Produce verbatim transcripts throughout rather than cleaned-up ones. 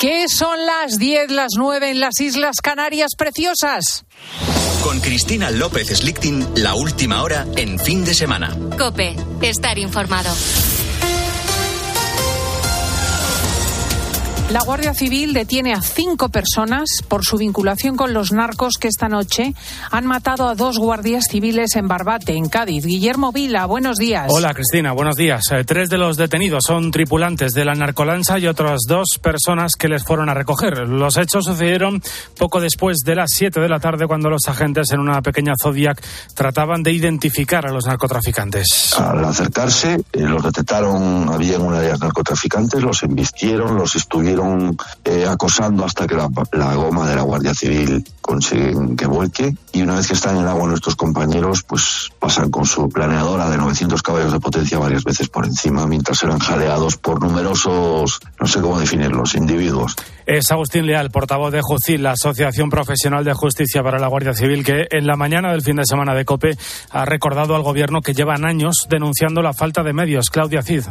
¿Qué son las diez, las nueve en las Islas Canarias Preciosas? Con Cristina López Schlichting, la última hora en fin de semana. COPE, estar informado. La Guardia Civil detiene a cinco personas por su vinculación con los narcos que esta noche han matado a dos guardias civiles en Barbate, en Cádiz. Guillermo Vila, buenos días. Hola, Cristina, buenos días. Eh, tres de los detenidos son tripulantes de la narcolancha y otras dos personas que les fueron a recoger. Los hechos sucedieron poco después de las siete de la tarde, cuando los agentes en una pequeña Zodiac trataban de identificar a los narcotraficantes. Al acercarse, eh, los detectaron, había una de las narcotraficantes, los embistieron, los estuvieron Eh, acosando hasta que la, la goma de la Guardia Civil consiguen que vuelque, y una vez que están en el agua nuestros compañeros pues pasan con su planeadora de novecientos caballos de potencia varias veces por encima mientras eran jaleados por numerosos, no sé cómo definirlos, individuos. Es Agustín Leal, portavoz de JUCI, la Asociación Profesional de Justicia para la Guardia Civil, que en la mañana del fin de semana de COPE ha recordado al gobierno que llevan años denunciando la falta de medios. Claudia Cid.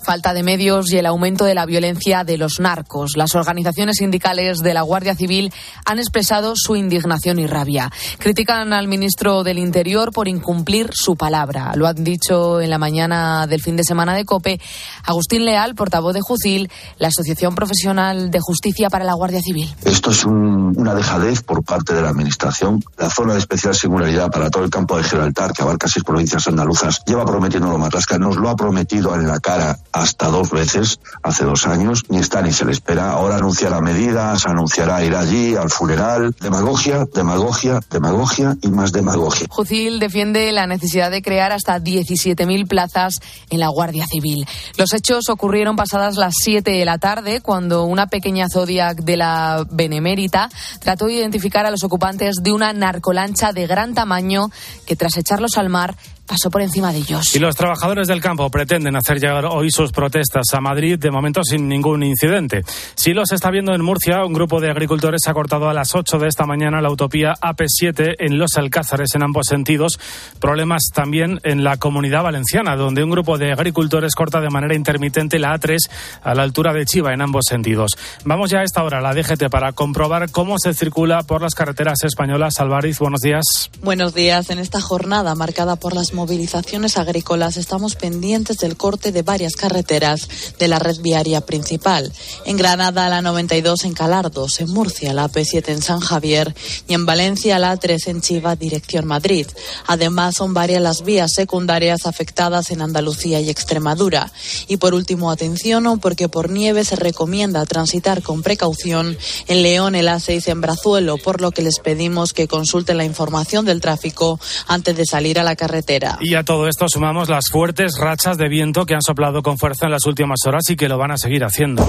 Falta de medios y el aumento de la violencia de los narcos. Las organizaciones sindicales de la Guardia Civil han expresado su indignación y rabia. Critican al ministro del Interior por incumplir su palabra. Lo han dicho en la mañana del fin de semana de COPE Agustín Leal, portavoz de JUCI, la Asociación Profesional de Justicia para la Guardia Civil. Esto es un, una dejadez por parte de la Administración. La zona de especial singularidad para todo el campo de Gibraltar, que abarca seis provincias andaluzas, lleva prometiéndolo más. Marlaska nos lo ha prometido en la cara hasta dos veces, hace dos años, ni está ni se le espera. Ahora anunciará medidas, anunciará ir allí, al funeral. Demagogia, demagogia, demagogia y más demagogia. JUCI defiende la necesidad de crear hasta diecisiete mil plazas en la Guardia Civil. Los hechos ocurrieron pasadas las siete de la tarde, cuando una pequeña Zodiac de la Benemérita trató de identificar a los ocupantes de una narcolancha de gran tamaño que, tras echarlos al mar, pasó por encima de ellos. Y los trabajadores del campo pretenden hacer llegar hoy sus protestas a Madrid, de momento sin ningún incidente. Si los está viendo en Murcia, un grupo de agricultores ha cortado a las ocho de esta mañana la autovía A P siete en Los Alcázares en ambos sentidos. Problemas también en la Comunidad Valenciana, donde un grupo de agricultores corta de manera intermitente la A tres a la altura de Chiva en ambos sentidos. Vamos ya a esta hora a la D G T para comprobar cómo se circula por las carreteras españolas. Álvarez, buenos días. Buenos días. En esta jornada marcada por las movilizaciones agrícolas, estamos pendientes del corte de varias carreteras de la red viaria principal. En Granada, la noventa y dos en Calardos, en Murcia, la A P siete en San Javier y en Valencia, la A tres en Chiva, dirección Madrid. Además, son varias las vías secundarias afectadas en Andalucía y Extremadura. Y por último, atención, porque por nieve se recomienda transitar con precaución en León, el A seis en Brazuelo, por lo que les pedimos que consulten la información del tráfico antes de salir a la carretera. Y a todo esto sumamos las fuertes rachas de viento que han soplado con fuerza en las últimas horas y que lo van a seguir haciendo.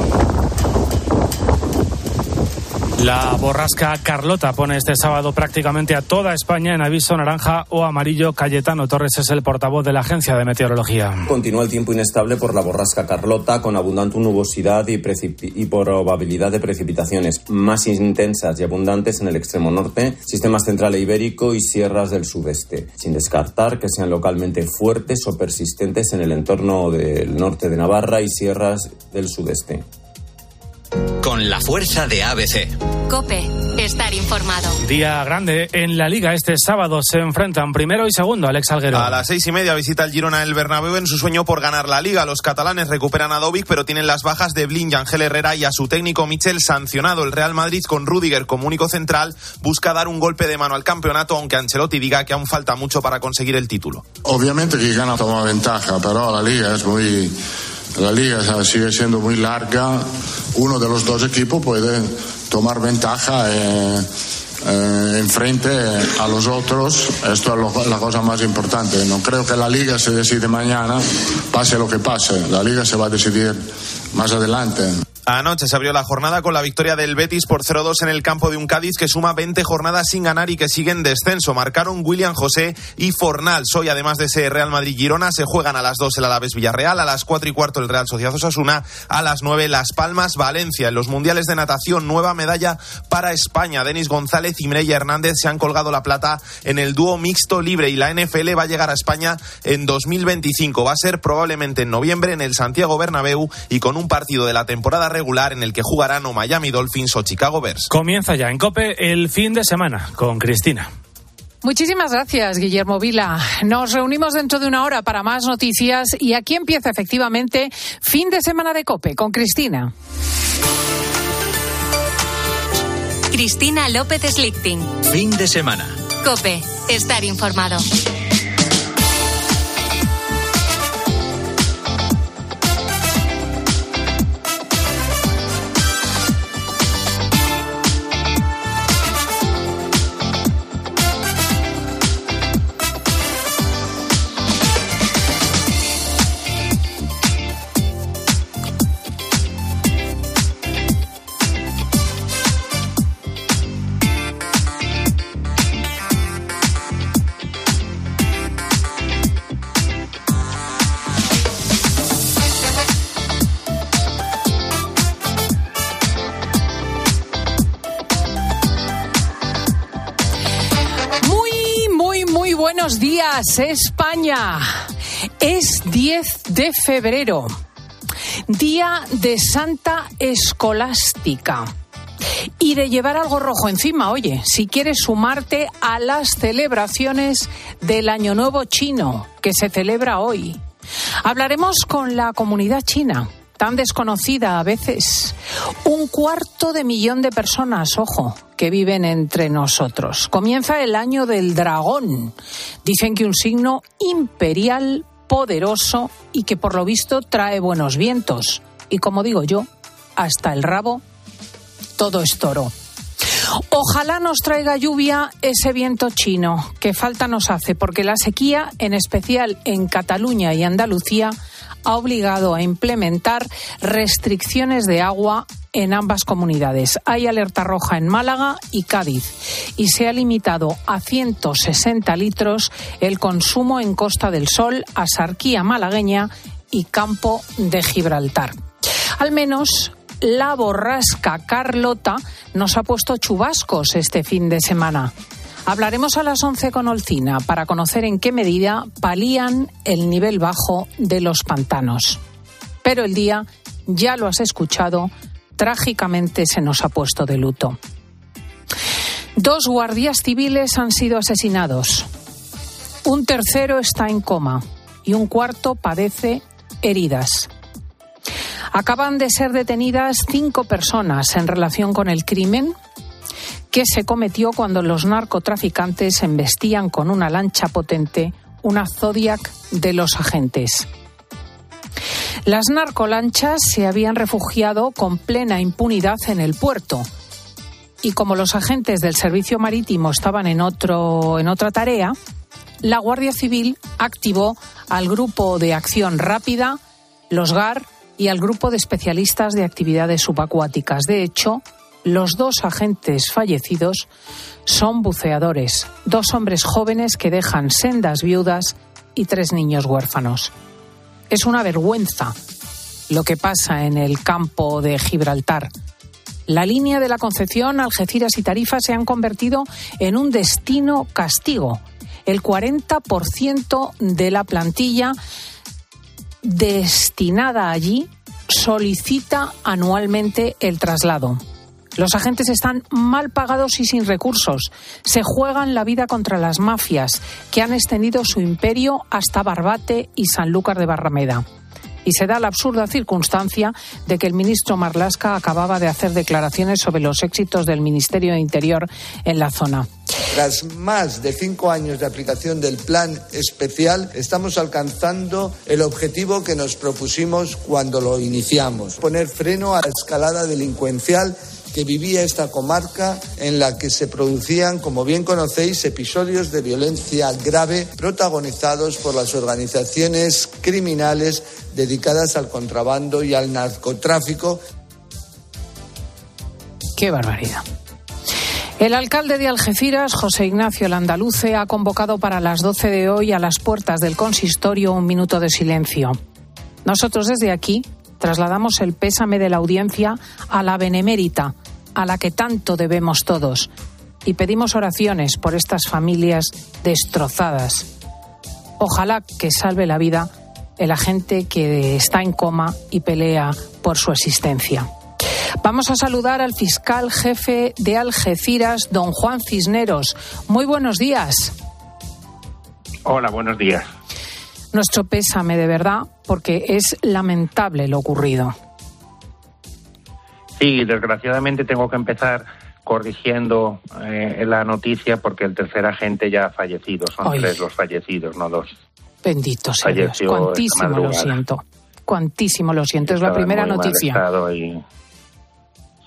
La borrasca Carlota pone este sábado prácticamente a toda España en aviso naranja o amarillo. Cayetano Torres es el portavoz de la Agencia de Meteorología. Continúa el tiempo inestable por la borrasca Carlota, con abundante nubosidad y, precip- y probabilidad de precipitaciones más intensas y abundantes en el extremo norte, sistema central e ibérico y sierras del sudeste, sin descartar que sean localmente fuertes o persistentes en el entorno del norte de Navarra y sierras del sudeste. Con la fuerza de A B C. COPE, estar informado. Día grande en la Liga. Este sábado se enfrentan primero y segundo. Alex Alguero. A las seis y media visita el Girona el Bernabéu en su sueño por ganar la Liga. Los catalanes recuperan a Dobic, pero tienen las bajas de Blin y Ángel Herrera y a su técnico Michel sancionado. El Real Madrid, con Rüdiger como único central, busca dar un golpe de mano al campeonato, aunque Ancelotti diga que aún falta mucho para conseguir el título. Obviamente que gana toma ventaja, pero la Liga es muy... La liga sigue siendo muy larga. Uno de los dos equipos puede tomar ventaja eh, eh, en frente a los otros. Esto es lo, la cosa más importante. No creo que la liga se decide mañana, pase lo que pase. La liga se va a decidir más adelante. Anoche se abrió la jornada con la victoria del Betis por cero dos en el campo de un Cádiz que suma veinte jornadas sin ganar y que sigue en descenso. Marcaron William José y Fornals. Hoy, además de ese Real Madrid-Girona, se juegan a las dos el Alavés-Villarreal, a las cuatro y cuarto el Real Sociedad-Osasuna, a las nueve Las Palmas-Valencia. En los mundiales de natación, nueva medalla para España. Denis González y Mireia Hernández se han colgado la plata en el dúo mixto libre, y la N F L va a llegar a España en dos mil veinticinco. Va a ser probablemente en noviembre, en el Santiago Bernabéu, y con un partido de la temporada regular regular en el que jugarán o Miami Dolphins o Chicago Bears. Comienza ya en COPE el fin de semana con Cristina. Muchísimas gracias, Guillermo Vila. Nos reunimos dentro de una hora para más noticias y aquí empieza efectivamente fin de semana de COPE con Cristina. Cristina López Schlichting. Fin de semana. COPE. Estar informado. Buenos días, España. Es diez de febrero, día de Santa Escolástica y de llevar algo rojo encima. Oye, si quieres sumarte a las celebraciones del Año Nuevo Chino que se celebra hoy, hablaremos con la comunidad china, tan desconocida a veces. Un cuarto de millón de personas, ojo, que viven entre nosotros. Comienza el año del dragón. Dicen que un signo imperial, poderoso y que por lo visto trae buenos vientos. Y como digo yo, hasta el rabo todo es toro. Ojalá nos traiga lluvia ese viento chino, que falta nos hace, porque la sequía, en especial en Cataluña y Andalucía, ha obligado a implementar restricciones de agua en ambas comunidades. Hay alerta roja en Málaga y Cádiz y se ha limitado a ciento sesenta litros el consumo en Costa del Sol, Axarquía malagueña y Campo de Gibraltar. Al menos la borrasca Carlota nos ha puesto chubascos este fin de semana. Hablaremos a las once con Olcina para conocer en qué medida palían el nivel bajo de los pantanos. Pero el día, ya lo has escuchado, trágicamente se nos ha puesto de luto. Dos guardias civiles han sido asesinados. Un tercero está en coma y un cuarto padece heridas. Acaban de ser detenidas cinco personas en relación con el crimen que se cometió cuando los narcotraficantes embestían con una lancha potente una Zodiac de los agentes. Las narcolanchas se habían refugiado con plena impunidad en el puerto y como los agentes del servicio marítimo estaban en, otro, en otra tarea, la Guardia Civil activó al grupo de acción rápida, los GAR, y al grupo de especialistas de actividades subacuáticas. De hecho, los dos agentes fallecidos son buceadores, dos hombres jóvenes que dejan sendas viudas y tres niños huérfanos. Es una vergüenza lo que pasa en el Campo de Gibraltar. La línea de la Concepción, Algeciras y Tarifa se han convertido en un destino castigo. El cuarenta por ciento de la plantilla destinada allí solicita anualmente el traslado. Los agentes están mal pagados y sin recursos. Se juegan la vida contra las mafias, que han extendido su imperio hasta Barbate y Sanlúcar de Barrameda. Y se da la absurda circunstancia de que el ministro Marlaska acababa de hacer declaraciones sobre los éxitos del Ministerio de Interior en la zona. Tras más de cinco años de aplicación del plan especial, estamos alcanzando el objetivo que nos propusimos cuando lo iniciamos: poner freno a la escalada delincuencial que vivía esta comarca, en la que se producían, como bien conocéis, episodios de violencia grave protagonizados por las organizaciones criminales dedicadas al contrabando y al narcotráfico. ¡Qué barbaridad! El alcalde de Algeciras, José Ignacio Landaluce, ha convocado para las doce de hoy a las puertas del consistorio un minuto de silencio. Nosotros desde aquí trasladamos el pésame de la audiencia a la benemérita, a la que tanto debemos todos, y pedimos oraciones por estas familias destrozadas. Ojalá que salve la vida el agente que está en coma y pelea por su existencia. Vamos a saludar al fiscal jefe de Algeciras, don Juan Cisneros. Muy buenos días. Hola, buenos días. Nuestro pésame, de verdad, porque es lamentable lo ocurrido. Sí, desgraciadamente tengo que empezar corrigiendo eh, la noticia porque el tercer agente ya ha fallecido. Son Oy. tres los fallecidos, no dos. Bendito sea Dios. Cuantísimo lo siento. Cuantísimo lo siento. Es la primera noticia. Y...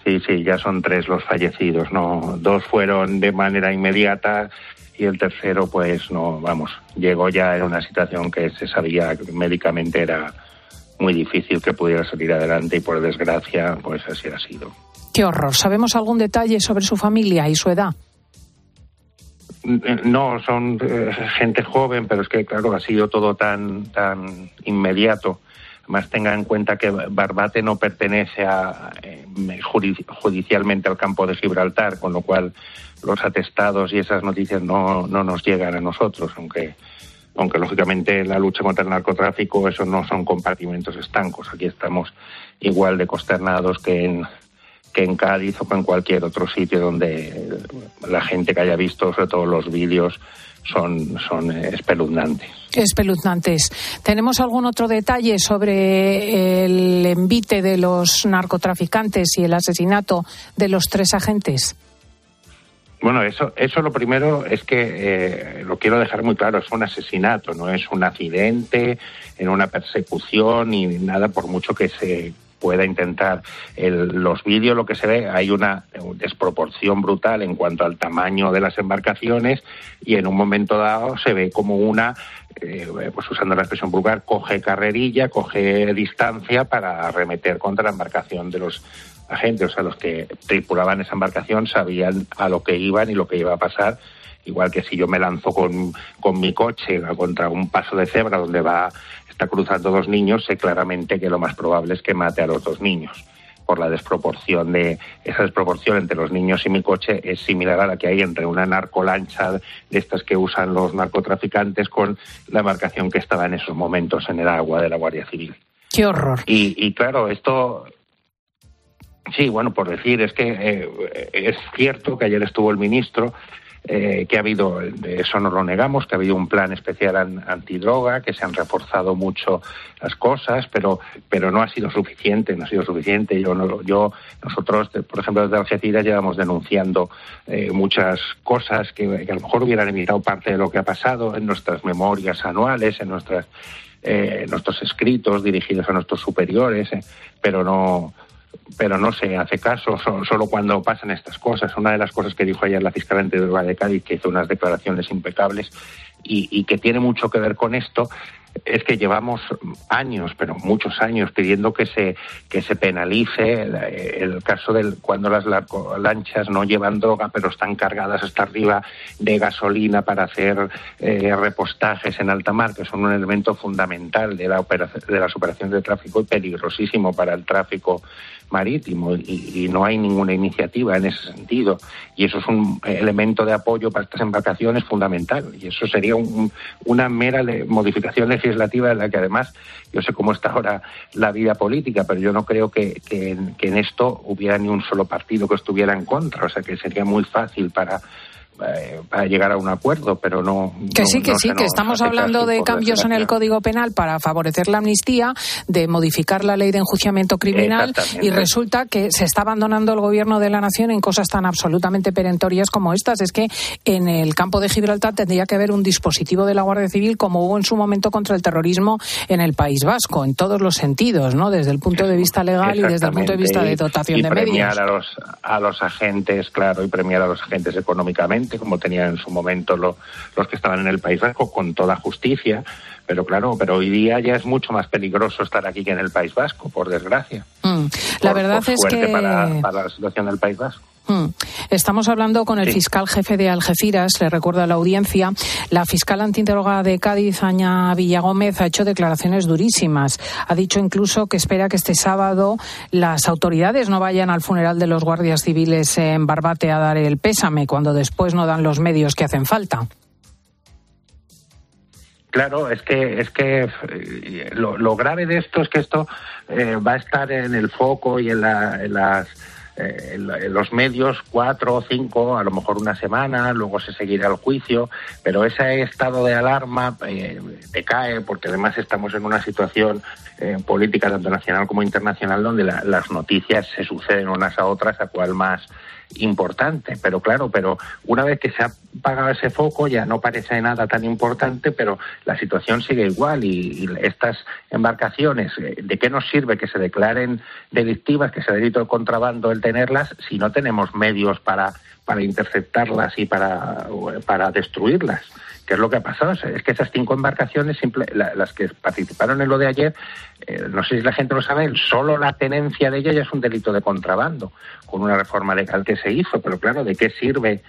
Sí, sí, ya son tres los fallecidos. No, dos fueron de manera inmediata y el tercero, pues no, vamos, llegó ya en una situación que se sabía que médicamente era muy difícil que pudiera salir adelante y por desgracia, pues así ha sido. ¡Qué horror! ¿Sabemos algún detalle sobre su familia y su edad? No, son eh, gente joven, pero es que, claro, ha sido todo tan, tan inmediato. Además, tenga en cuenta que Barbate no pertenece a, eh, judicialmente al campo de Gibraltar, con lo cual los atestados y esas noticias no, no nos llegan a nosotros, aunque, aunque lógicamente la lucha contra el narcotráfico, eso no son compartimentos estancos. Aquí estamos igual de consternados que en... que en Cádiz o en cualquier otro sitio donde la gente que haya visto, sobre todo los vídeos, son, son espeluznantes. Espeluznantes. ¿Tenemos algún otro detalle sobre el envite de los narcotraficantes y el asesinato de los tres agentes? Bueno, eso, eso lo primero es que eh, lo quiero dejar muy claro, es un asesinato, no es un accidente, en una persecución y nada, por mucho que se... pueda intentar. El, los vídeos, lo que se ve, hay una desproporción brutal en cuanto al tamaño de las embarcaciones y en un momento dado se ve como una, eh, pues usando la expresión vulgar, coge carrerilla, coge distancia para arremeter contra la embarcación de los agentes. O sea, los que tripulaban esa embarcación sabían a lo que iban y lo que iba a pasar. Igual que si yo me lanzo con, con mi coche contra un paso de cebra donde va está cruzando dos niños, sé claramente que lo más probable es que mate a los dos niños. Por la desproporción de esa desproporción entre los niños y mi coche es similar a la que hay entre una narcolancha de estas que usan los narcotraficantes con la embarcación que estaba en esos momentos en el agua de la Guardia Civil. ¡Qué horror! Y, y claro, esto... Sí, bueno, por decir, es que eh, es cierto que ayer estuvo el ministro... Eh, que ha habido, eso no lo negamos, que ha habido un plan especial an, antidroga, que se han reforzado mucho las cosas, pero pero no ha sido suficiente, no ha sido suficiente. Yo, no, yo nosotros, por ejemplo, desde Algeciras llevamos denunciando eh, muchas cosas que, que a lo mejor hubieran evitado parte de lo que ha pasado en nuestras memorias anuales, en nuestras eh, nuestros escritos dirigidos a nuestros superiores, eh, pero no... pero no se hace caso, solo cuando pasan estas cosas. Una de las cosas que dijo ayer la fiscal antidroga de Cádiz, que hizo unas declaraciones impecables y, y que tiene mucho que ver con esto, es que llevamos años, pero muchos años, pidiendo que se que se penalice el, el caso del cuando las lanchas no llevan droga, pero están cargadas hasta arriba de gasolina para hacer eh, repostajes en alta mar, que son un elemento fundamental de, la operación, de las operaciones de tráfico y peligrosísimo para el tráfico marítimo, y, y no hay ninguna iniciativa en ese sentido, y eso es un elemento de apoyo para estas embarcaciones fundamental, y eso sería un, una mera modificación legislativa en la que además, yo sé cómo está ahora la vida política, pero yo no creo que, que, que en esto hubiera ni un solo partido que estuviera en contra, o sea que sería muy fácil para para llegar a un acuerdo, pero no... Que sí, que no, sí, que estamos hablando de cambios en el Código Penal para favorecer la amnistía, de modificar la ley de enjuiciamiento criminal, y resulta que se está abandonando el gobierno de la nación en cosas tan absolutamente perentorias como estas. Es que en el campo de Gibraltar tendría que haber un dispositivo de la Guardia Civil como hubo en su momento contra el terrorismo en el País Vasco, en todos los sentidos, ¿no? Desde el punto de vista legal y desde el punto de vista de dotación y, de y medios. A los, a los agentes, claro, y premiar a los agentes económicamente, como tenían en su momento lo, los que estaban en el País Vasco, con toda justicia, pero claro, pero hoy día ya es mucho más peligroso estar aquí que en el País Vasco, por desgracia. Mm. La por, verdad por es que... Para, para la situación del País Vasco. Estamos hablando con el sí. fiscal jefe de Algeciras, le recuerdo a la audiencia, la fiscal antidroga de Cádiz, Aña Villagómez, ha hecho declaraciones durísimas. Ha dicho incluso que espera que este sábado las autoridades no vayan al funeral de los guardias civiles en Barbate a dar el pésame, cuando después no dan los medios que hacen falta. Claro, es que es que lo, lo grave de esto es que esto eh, va a estar en el foco y en, la, en las eh, en los medios cuatro o cinco, a lo mejor una semana, luego se seguirá el juicio, pero ese estado de alarma eh, decae, porque además estamos en una situación eh, política tanto nacional como internacional donde la, las noticias se suceden unas a otras, a cual más importante, pero claro, pero una vez que se ha apagado ese foco ya no parece nada tan importante, pero la situación sigue igual y, y estas embarcaciones, ¿de qué nos sirve que se declaren delictivas, que sea delito de contrabando el tenerlas, si no tenemos medios para, para interceptarlas y para, para destruirlas? ¿Qué es lo que ha pasado? Es que esas cinco embarcaciones, simple, la, las que participaron en lo de ayer, eh, no sé si la gente lo sabe, solo la tenencia de ellas ya es un delito de contrabando, con una reforma legal que se hizo, pero claro, ¿de qué sirve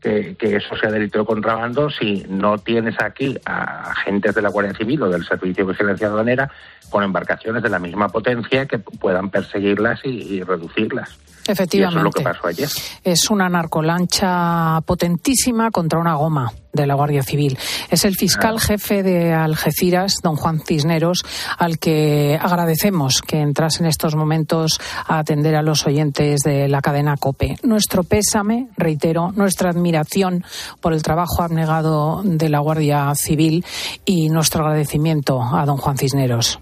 que, que eso sea delito de contrabando si no tienes aquí a agentes de la Guardia Civil o del Servicio de Vigilancia Aduanera con embarcaciones de la misma potencia que puedan perseguirlas y, y reducirlas? Efectivamente. Y eso es lo que pasó ayer. Es una narcolancha potentísima contra una goma de la Guardia Civil. Es el fiscal jefe de Algeciras, don Juan Cisneros, al que agradecemos que entrase en estos momentos a atender a los oyentes de la cadena COPE. Nuestro pésame, reitero, nuestra admiración por el trabajo abnegado de la Guardia Civil y nuestro agradecimiento a don Juan Cisneros.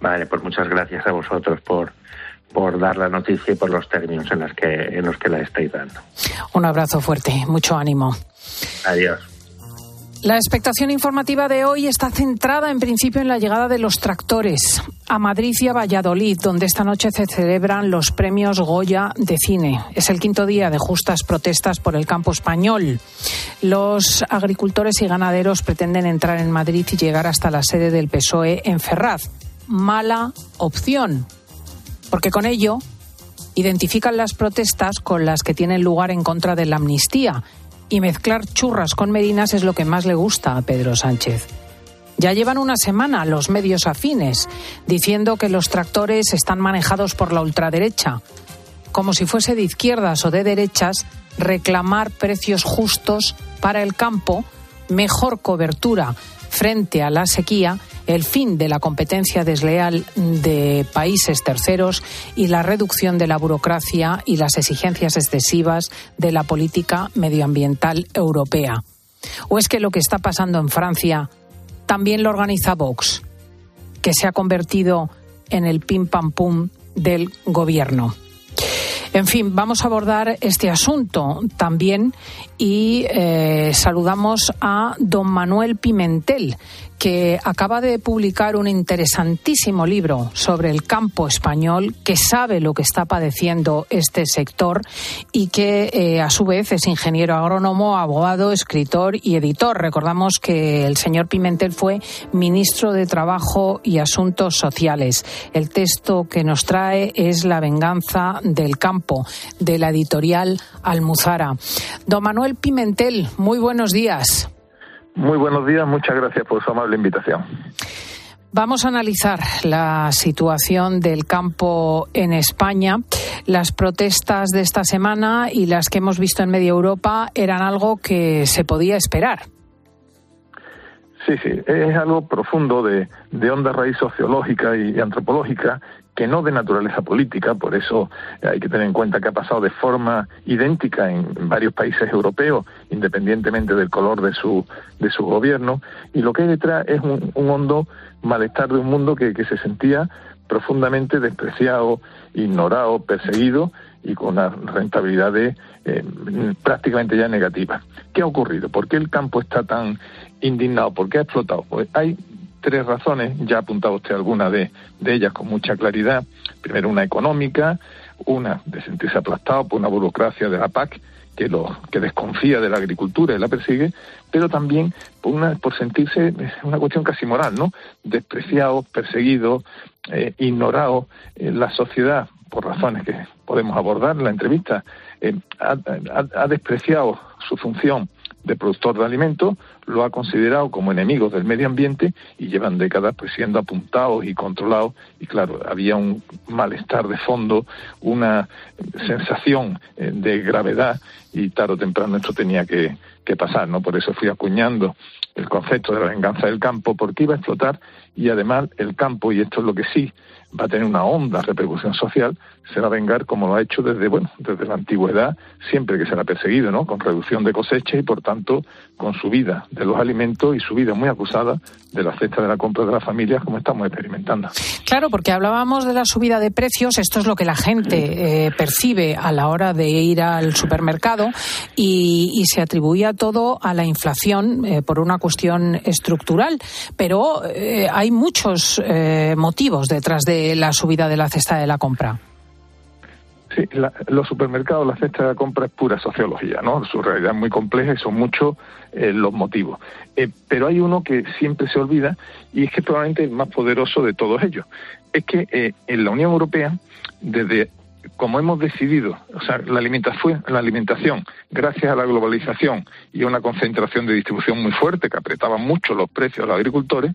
Vale, pues muchas gracias a vosotros por por dar la noticia y por los términos en los que, en los que la estáis dando. Un abrazo fuerte, mucho ánimo. Adiós. La expectación informativa de hoy está centrada en principio en la llegada de los tractores a Madrid y a Valladolid, donde esta noche se celebran los premios Goya de cine. Es el quinto día de justas protestas por el campo español. Los agricultores y ganaderos pretenden entrar en Madrid y llegar hasta la sede del P S O E en Ferraz. Mala opción, porque con ello identifican las protestas con las que tienen lugar en contra de la amnistía, y mezclar churras con merinas es lo que más le gusta a Pedro Sánchez. Ya llevan una semana los medios afines diciendo que los tractores están manejados por la ultraderecha, como si fuese de izquierdas o de derechas reclamar precios justos para el campo, mejor cobertura frente a la sequía, el fin de la competencia desleal de países terceros y la reducción de la burocracia y las exigencias excesivas de la política medioambiental europea. ¿O es que lo que está pasando en Francia también lo organiza Vox, que se ha convertido en el pim pam pum del gobierno? En fin, vamos a abordar este asunto también y eh, saludamos a don Manuel Pimentel, que acaba de publicar un interesantísimo libro sobre el campo español, que sabe lo que está padeciendo este sector y que eh, a su vez es ingeniero agrónomo, abogado, escritor y editor. Recordamos que el señor Pimentel fue ministro de Trabajo y Asuntos Sociales. El texto que nos trae es La venganza del campo, de la editorial Almuzara. Don Manuel Pimentel, muy buenos días. Muy buenos días, muchas gracias por su amable invitación. Vamos a analizar la situación del campo en España. Las protestas de esta semana y las que hemos visto en media Europa eran algo que se podía esperar. Sí, sí, es algo profundo de, de honda raíz sociológica y antropológica, que no de naturaleza política. Por eso hay que tener en cuenta que ha pasado de forma idéntica en varios países europeos, independientemente del color de su de su gobierno, y lo que hay detrás es un, un hondo malestar de un mundo que, que se sentía profundamente despreciado, ignorado, perseguido y con una rentabilidad de, eh, prácticamente ya negativa. ¿Qué ha ocurrido? ¿Por qué el campo está tan indignado? ¿Por qué ha explotado? Pues hay tres razones, ya ha apuntado usted alguna de, de ellas con mucha claridad. Primero, una económica, una de sentirse aplastado por una burocracia de la P A C que, lo, que desconfía de la agricultura y la persigue, pero también por, una, por sentirse, una cuestión casi moral, ¿no? Despreciados, perseguidos, eh, ignorados. Eh, la sociedad, por razones que podemos abordar en la entrevista, eh, ha, ha, ha despreciado su función de productor de alimentos, lo ha considerado como enemigos del medio ambiente y llevan décadas pues siendo apuntados y controlados, y claro, había un malestar de fondo, una sensación de gravedad, y tarde o temprano esto tenía que, que pasar, ¿no? Por eso fui acuñando el concepto de la venganza del campo, porque iba a explotar, y además el campo, y esto es lo que sí va a tener una honda repercusión social, se va a vengar como lo ha hecho desde, bueno, desde la antigüedad, siempre que se la ha perseguido, ¿no? Con reducción de cosecha y, por tanto, con subida de los alimentos y subida muy acusada de la cesta de la compra de las familias, como estamos experimentando. Claro, porque hablábamos de la subida de precios, esto es lo que la gente eh, percibe a la hora de ir al supermercado, y, y se atribuía todo a la inflación eh, por una cuestión estructural, pero eh, hay muchos eh, motivos detrás de la subida de la cesta de la compra. Sí, la, los supermercados, la cesta de la compra es pura sociología, ¿no? Su realidad es muy compleja y son muchos eh, los motivos. Eh, pero hay uno que siempre se olvida, y es que es probablemente el más poderoso de todos ellos. Es que eh, en la Unión Europea, desde como hemos decidido, o sea, la alimentación, la alimentación, gracias a la globalización y a una concentración de distribución muy fuerte que apretaba mucho los precios a los agricultores,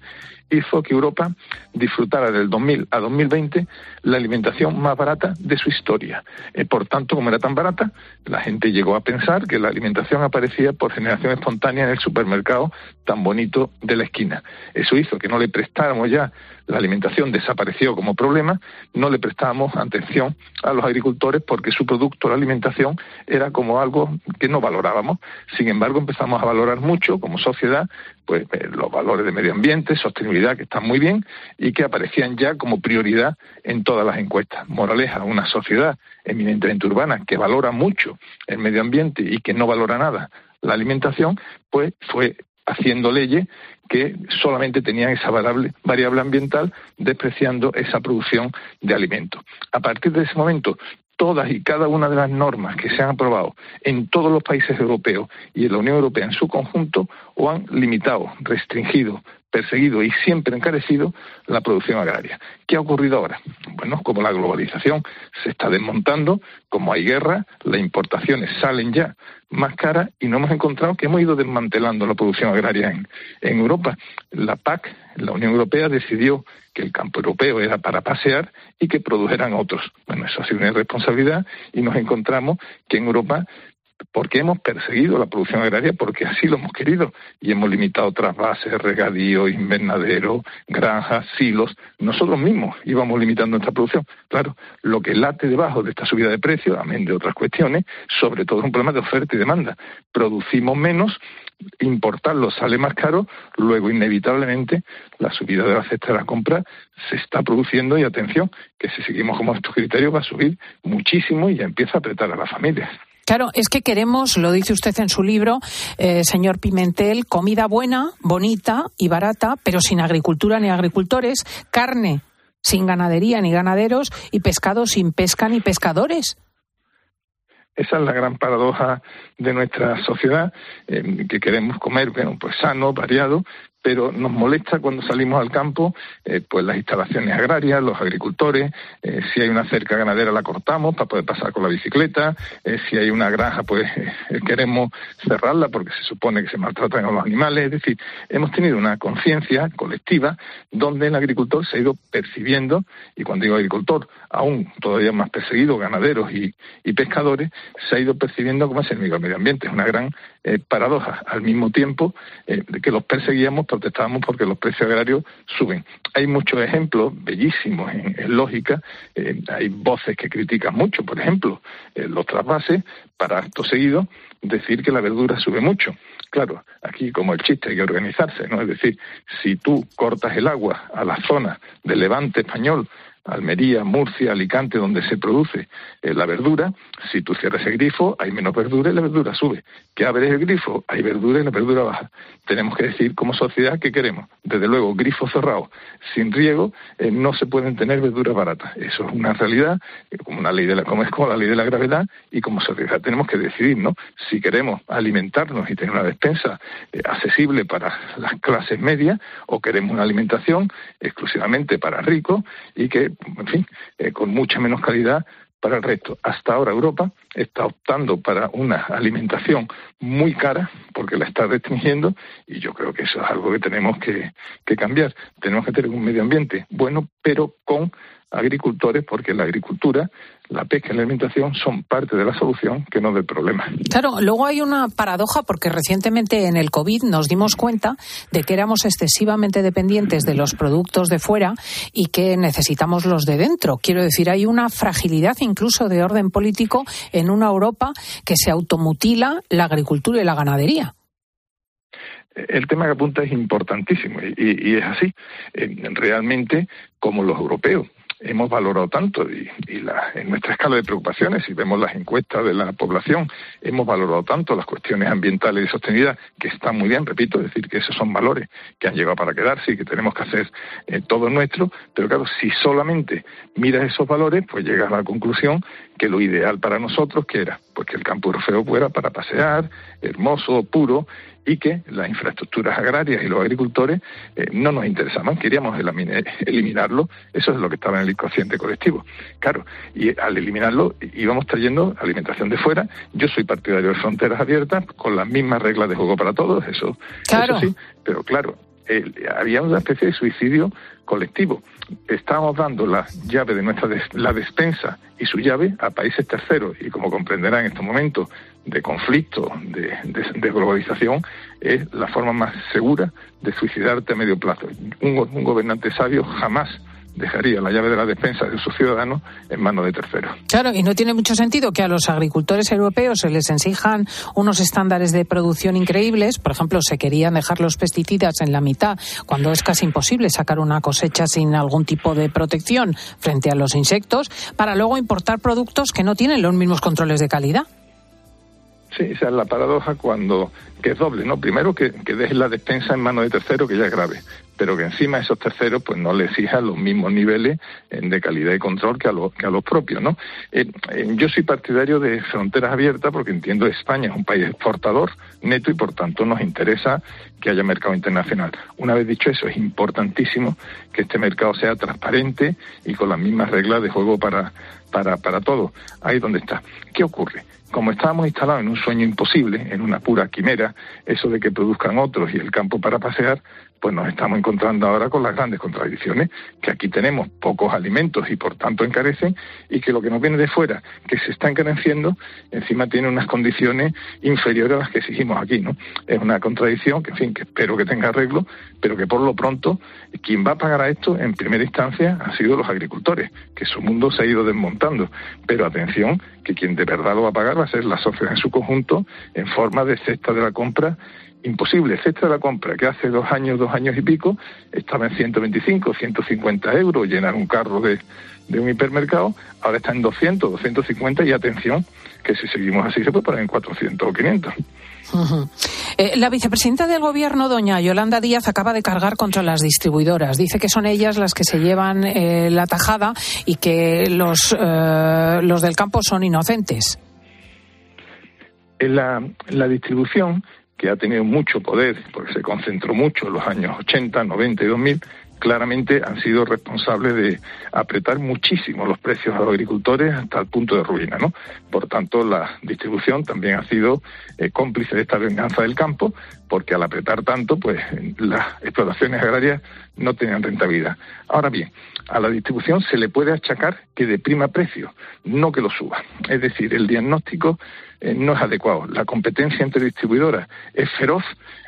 hizo que Europa disfrutara del dos mil a dos mil veinte la alimentación más barata de su historia. Eh, por tanto, como era tan barata, la gente llegó a pensar que la alimentación aparecía por generación espontánea en el supermercado tan bonito de la esquina. Eso hizo que no le prestáramos ya, la alimentación desapareció como problema, no le prestábamos atención a los agricultores porque su producto, la alimentación, era como algo que no valorábamos. Sin embargo, empezamos a valorar mucho como sociedad pues los valores de medio ambiente, sostenibilidad, que están muy bien y que aparecían ya como prioridad en todas las encuestas. Moraleja, una sociedad eminentemente urbana que valora mucho el medio ambiente y que no valora nada la alimentación, pues fue haciendo leyes que solamente tenían esa variable ambiental, despreciando esa producción de alimentos. A partir de ese momento, todas y cada una de las normas que se han aprobado en todos los países europeos y en la Unión Europea en su conjunto o han limitado, restringido, perseguido y siempre encarecido la producción agraria. ¿Qué ha ocurrido ahora? Bueno, como la globalización se está desmontando, como hay guerra, las importaciones salen ya más caras y nos hemos encontrado que hemos ido desmantelando la producción agraria en, en Europa. La P A C, la Unión Europea, decidió que el campo europeo era para pasear y que produjeran otros. Bueno, eso ha sido una irresponsabilidad y nos encontramos que en Europa, porque hemos perseguido la producción agraria, porque así lo hemos querido, y hemos limitado trasvases, regadíos, invernaderos, granjas, silos. Nosotros mismos íbamos limitando nuestra producción. Claro, lo que late debajo de esta subida de precios, amén de otras cuestiones, sobre todo es un problema de oferta y demanda. Producimos menos, importarlo sale más caro, luego inevitablemente la subida de la cesta de la compra se está produciendo, y atención, que si seguimos con estos criterios va a subir muchísimo y ya empieza a apretar a las familias. Claro, es que queremos, lo dice usted en su libro, eh, señor Pimentel, comida buena, bonita y barata, pero sin agricultura ni agricultores, carne sin ganadería ni ganaderos y pescado sin pesca ni pescadores. Esa es la gran paradoja de nuestra sociedad, eh, que queremos comer, bueno, pues sano, variado, pero nos molesta cuando salimos al campo, eh, pues las instalaciones agrarias, los agricultores, eh, si hay una cerca ganadera la cortamos para poder pasar con la bicicleta, eh, si hay una granja pues eh, queremos cerrarla porque se supone que se maltratan a los animales. Es decir, hemos tenido una conciencia colectiva donde el agricultor se ha ido percibiendo, y cuando digo agricultor, aún todavía más perseguido, ganaderos y, y pescadores, se ha ido percibiendo como es el medio ambiente. Es una gran eh, paradoja, al mismo tiempo eh, que los perseguíamos, protestamos porque los precios agrarios suben. Hay muchos ejemplos bellísimos en, en lógica. Eh, hay voces que critican mucho, por ejemplo, eh, los trasvases, para acto seguido decir que la verdura sube mucho. Claro, aquí como el chiste hay que organizarse, ¿no? Es decir, si tú cortas el agua a la zona del Levante español, Almería, Murcia, Alicante, donde se produce eh, la verdura, si tú cierras el grifo, hay menos verdura y la verdura sube. Que abres el grifo, hay verdura y la verdura baja. Tenemos que decir como sociedad que queremos. Desde luego, grifo cerrado, sin riego, eh, no se pueden tener verduras baratas. Eso es una realidad, eh, como una ley de la, como es como la ley de la gravedad, y como sociedad tenemos que decidir, ¿no? Si queremos alimentarnos y tener una despensa eh, accesible para las clases medias, o queremos una alimentación exclusivamente para ricos y que, en fin, eh, con mucha menos calidad para el resto. Hasta ahora Europa está optando para una alimentación muy cara porque la está restringiendo, y yo creo que eso es algo que tenemos que, que cambiar. Tenemos que tener un medio ambiente bueno, pero con agricultores, porque la agricultura, la pesca y la alimentación son parte de la solución, que no del problema. Claro, luego hay una paradoja, porque recientemente en el COVID nos dimos cuenta de que éramos excesivamente dependientes de los productos de fuera y que necesitamos los de dentro. Quiero decir, hay una fragilidad incluso de orden político en una Europa que se automutila la agricultura y la ganadería. El tema que apunta es importantísimo y, y es así. Realmente, como los europeos hemos valorado tanto, y, y la, en nuestra escala de preocupaciones, si vemos las encuestas de la población, hemos valorado tanto las cuestiones ambientales y de sostenibilidad, que están muy bien, repito, es decir, que esos son valores que han llegado para quedarse y que tenemos que hacer eh, todo nuestro, pero claro, si solamente miras esos valores, pues llegas a la conclusión que lo ideal para nosotros, ¿qué era? Pues que el campo europeo fuera para pasear, hermoso, puro, y que las infraestructuras agrarias y los agricultores eh, no nos interesaban, queríamos eliminarlo, eso es lo que estaba en el consciente colectivo. Claro, y al eliminarlo íbamos trayendo alimentación de fuera. Yo soy partidario de fronteras abiertas, con las mismas reglas de juego para todos, eso, claro. Eso sí, pero claro, eh, había una especie de suicidio colectivo. Estábamos dando la llave de nuestra des- la despensa y su llave a países terceros, y como comprenderán en estos momentos de conflicto, de, de, de globalización, es la forma más segura de suicidarte a medio plazo. Un, un gobernante sabio jamás dejaría la llave de la despensa de sus ciudadanos en manos de terceros. Claro, y no tiene mucho sentido que a los agricultores europeos se les exijan unos estándares de producción increíbles. Por ejemplo, se querían dejar los pesticidas en la mitad, cuando es casi imposible sacar una cosecha sin algún tipo de protección frente a los insectos, para luego importar productos que no tienen los mismos controles de calidad. Sí, esa es la paradoja, cuando que es doble, ¿no? Primero, que, que dejes la despensa en manos de terceros, que ya es grave, pero que encima esos terceros pues no les exijan los mismos niveles de calidad y control que a los, que a los propios, ¿no? Eh, eh, yo soy partidario de fronteras abiertas porque entiendo que España es un país exportador neto y por tanto nos interesa que haya mercado internacional. Una vez dicho eso, es importantísimo que este mercado sea transparente y con las mismas reglas de juego para, para, para todos. Ahí donde está. ¿Qué ocurre? Como estábamos instalados en un sueño imposible, en una pura quimera, eso de que produzcan otros y el campo para pasear, pues nos estamos encontrando ahora con las grandes contradicciones, que aquí tenemos pocos alimentos y por tanto encarecen, y que lo que nos viene de fuera, que se está encareciendo, encima tiene unas condiciones inferiores a las que exigimos aquí, ¿no? Es una contradicción que, en fin, que espero que tenga arreglo, pero que por lo pronto quien va a pagar a esto en primera instancia han sido los agricultores, que su mundo se ha ido desmontando, pero atención, que quien de verdad lo va a pagar va a ser la sociedad en su conjunto, en forma de cesta de la compra imposible. Cesta de la compra que hace dos años, dos años y pico, estaba en ciento veinticinco, ciento cincuenta euros llenar un carro de, de un hipermercado, ahora está en doscientos, doscientos cincuenta, y atención, que si seguimos así se puede poner en cuatrocientos o quinientos. Uh-huh. Eh, la vicepresidenta del Gobierno, doña Yolanda Díaz, acaba de cargar contra las distribuidoras. Dice que son ellas las que se llevan eh, la tajada y que los, eh, los del campo son inocentes. La, la distribución, que ha tenido mucho poder, porque se concentró mucho en los años ochenta, noventa y dos mil, claramente han sido responsables de apretar muchísimo los precios a los agricultores hasta el punto de ruina, ¿no? Por tanto, la distribución también ha sido eh, cómplice de esta venganza del campo, porque al apretar tanto, pues las explotaciones agrarias no tenían rentabilidad. Ahora bien, a la distribución se le puede achacar que deprima precios, no que lo suba. Es decir, el diagnóstico eh, no es adecuado. La competencia entre distribuidoras es feroz,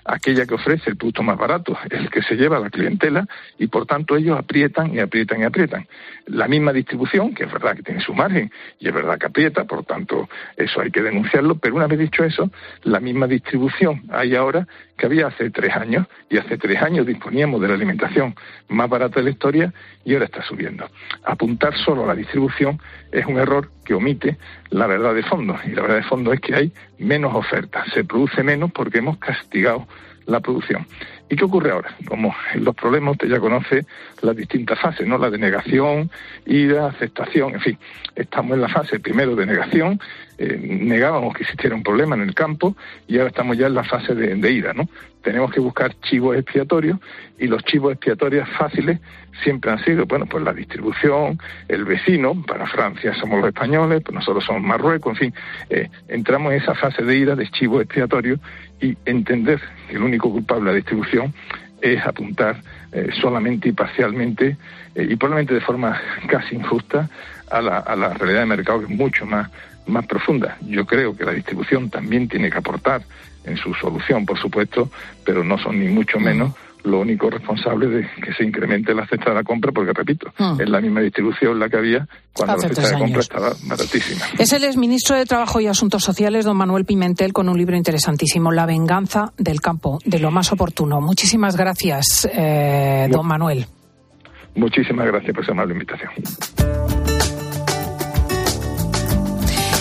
aquella que ofrece el producto más barato, el que se lleva a la clientela, y por tanto ellos aprietan y aprietan y aprietan. La misma distribución, que es verdad que tiene su margen, y es verdad que aprieta, por tanto eso hay que denunciarlo, pero una vez dicho eso, la misma distribución hay ahora que había hace tres años, y hace tres años disponíamos de la alimentación más barata de la historia, y ahora está subiendo. Apuntar solo a la distribución es un error que omite la verdad de fondo, y la verdad de fondo es que hay menos oferta, se produce menos porque hemos castigado la producción. ¿Y qué ocurre ahora? Como los problemas, usted ya conoce las distintas fases, ¿no? La denegación, ira, aceptación, en fin, estamos en la fase primero de negación, eh, negábamos que existiera un problema en el campo, y ahora estamos ya en la fase de, de ida, ¿no? Tenemos que buscar chivos expiatorios, y los chivos expiatorios fáciles siempre han sido, bueno, pues la distribución, el vecino, para Francia somos los españoles, pues nosotros somos Marruecos, en fin, eh, entramos en esa fase de ida de chivos expiatorios, y entender que el único culpable de la distribución es apuntar eh, solamente y parcialmente, eh, y probablemente de forma casi injusta, a la, a la realidad de mercado, que es mucho más, más profunda. Yo creo que la distribución también tiene que aportar en su solución, por supuesto, pero no son ni mucho menos lo único responsable de que se incremente la cesta de la compra, porque, repito, mm. es la misma distribución la que había cuando Hace la cesta de compra estaba baratísima. Es el exministro de Trabajo y Asuntos Sociales, don Manuel Pimentel, con un libro interesantísimo, La venganza del campo, de lo más oportuno. Muchísimas gracias, eh, don Manuel. Muchísimas gracias por su amable invitación.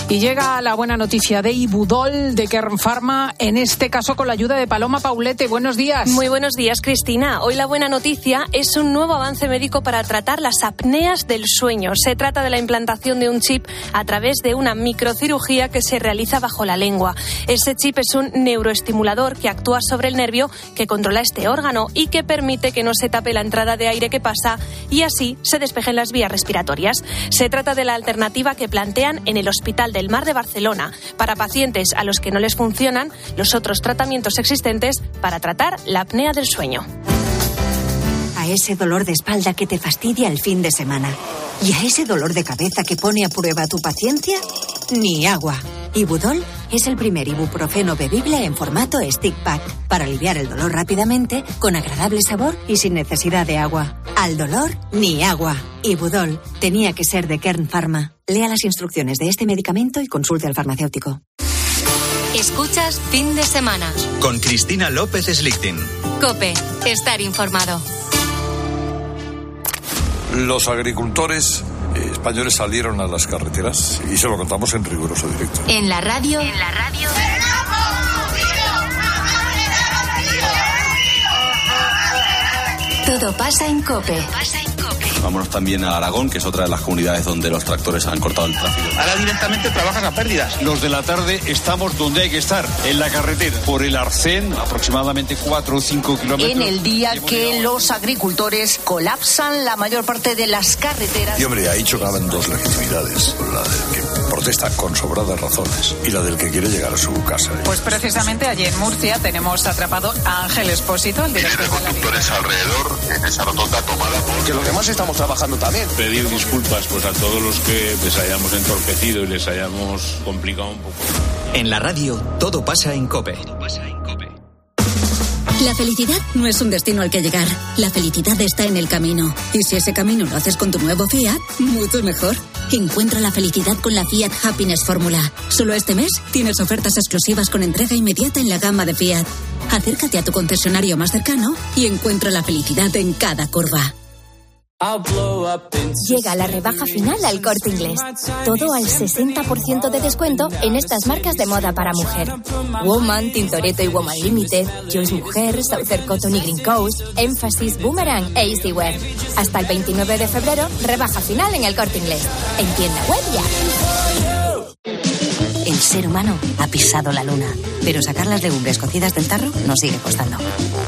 Y llega la buena noticia de Ibudol, de Kern Pharma, en este caso con la ayuda de Paloma Paulete. Buenos días. Muy buenos días, Cristina. Hoy la buena noticia es un nuevo avance médico para tratar las apneas del sueño. Se trata de la implantación de un chip a través de una microcirugía que se realiza bajo la lengua. Ese chip es un neuroestimulador que actúa sobre el nervio que controla este órgano y que permite que no se tape la entrada de aire que pasa, y así se despejen las vías respiratorias. Se trata de la alternativa que plantean en el Hospital de del Mar de Barcelona, para pacientes a los que no les funcionan los otros tratamientos existentes para tratar la apnea del sueño. A ese dolor de espalda que te fastidia el fin de semana, y a ese dolor de cabeza que pone a prueba tu paciencia, ni agua. Ibudol es el primer ibuprofeno bebible en formato stick pack para aliviar el dolor rápidamente, con agradable sabor y sin necesidad de agua. Al dolor, ni agua. Ibudol tenía que ser de Kern Pharma. Lea las instrucciones de este medicamento y consulte al farmacéutico. Escuchas Fin de Semana con Cristina López Schlichting. COPE. Estar informado. Los agricultores españoles salieron a las carreteras y se lo contamos en riguroso directo. En la radio. En la radio. Todo pasa en COPE. Vámonos también a Aragón, que es otra de las comunidades donde los tractores han cortado el tráfico. Ahora directamente trabajan a pérdidas. Los de la tarde estamos donde hay que estar, en la carretera. Por el Arcén, aproximadamente cuatro o cinco kilómetros. En el día que los agricultores colapsan la mayor parte de las carreteras. Y hombre, ahí chocaban dos legitimidades. La del que protesta con sobradas razones y la del que quiere llegar a su casa. Pues precisamente allí en Murcia tenemos atrapado a Ángel Espósito, el director de conductores alrededor, en esa rotonda tomada por... Que los demás estamos trabajando también. Pedir disculpas pues a todos los que les hayamos entorpecido y les hayamos complicado un poco. En la radio, todo pasa en COPE. Todo pasa en COPE. La felicidad no es un destino al que llegar. La felicidad está en el camino. Y si ese camino lo haces con tu nuevo Fiat, mucho mejor. Encuentra la felicidad con la Fiat Happiness Fórmula. Solo este mes tienes ofertas exclusivas con entrega inmediata en la gama de Fiat. Acércate a tu concesionario más cercano y encuentra la felicidad en cada curva. Llega la rebaja final al Corte Inglés. Todo al sesenta por ciento de descuento en estas marcas de moda para mujer: Woman, Tintoretto y Woman Limited, Joyce Mujer, Southern Cotton y Green Coast, Emphasis, Boomerang e Easywear. Hasta el veintinueve de febrero, rebaja final en el Corte Inglés. En tienda web ya. El ser humano ha pisado la luna, pero sacar las legumbres cocidas del tarro nos sigue costando.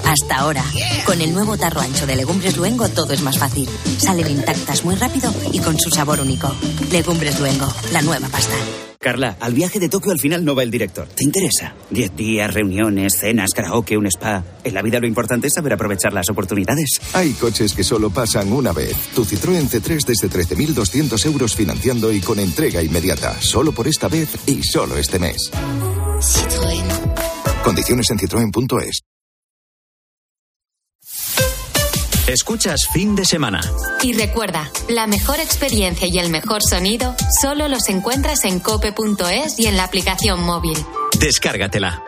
Hasta ahora, con el nuevo tarro ancho de legumbres Luengo todo es más fácil. Salen intactas muy rápido y con su sabor único. Legumbres Luengo, la nueva pasta. Carla, al viaje de Tokio al final no va el director. ¿Te interesa? Diez días, reuniones, cenas, karaoke, un spa. En la vida lo importante es saber aprovechar las oportunidades. Hay coches que solo pasan una vez. Tu Citroën C tres desde trece mil doscientos euros financiando y con entrega inmediata. Solo por esta vez y solo este mes. Citroën. Condiciones en citroen punto es. Escuchas Fin de Semana. Y recuerda, la mejor experiencia y el mejor sonido solo los encuentras en cope punto es y en la aplicación móvil. Descárgatela.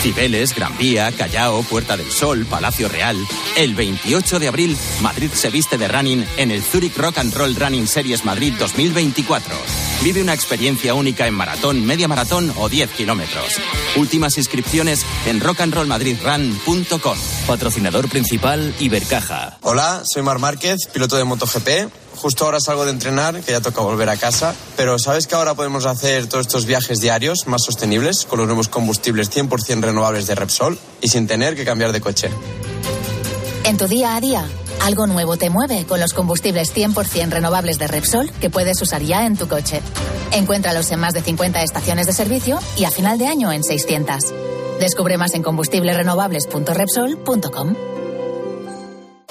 Cibeles, Gran Vía, Callao, Puerta del Sol, Palacio Real. El veintiocho de abril, Madrid se viste de running en el Zurich Rock and Roll Running Series Madrid dos mil veinticuatro. Vive una experiencia única en maratón, media maratón o diez kilómetros. Últimas inscripciones en rock and roll madrid run punto com. Patrocinador principal, Ibercaja. Hola, soy Mar Márquez, piloto de MotoGP. Justo ahora salgo de entrenar, que ya toca volver a casa, pero ¿sabes que ahora podemos hacer todos estos viajes diarios más sostenibles con los nuevos combustibles cien por ciento renovables de Repsol y sin tener que cambiar de coche? En tu día a día, algo nuevo te mueve con los combustibles cien por ciento renovables de Repsol que puedes usar ya en tu coche. Encuéntralos en más de cincuenta estaciones de servicio y a final de año en seiscientas. Descubre más en combustibles renovables punto repsol punto com.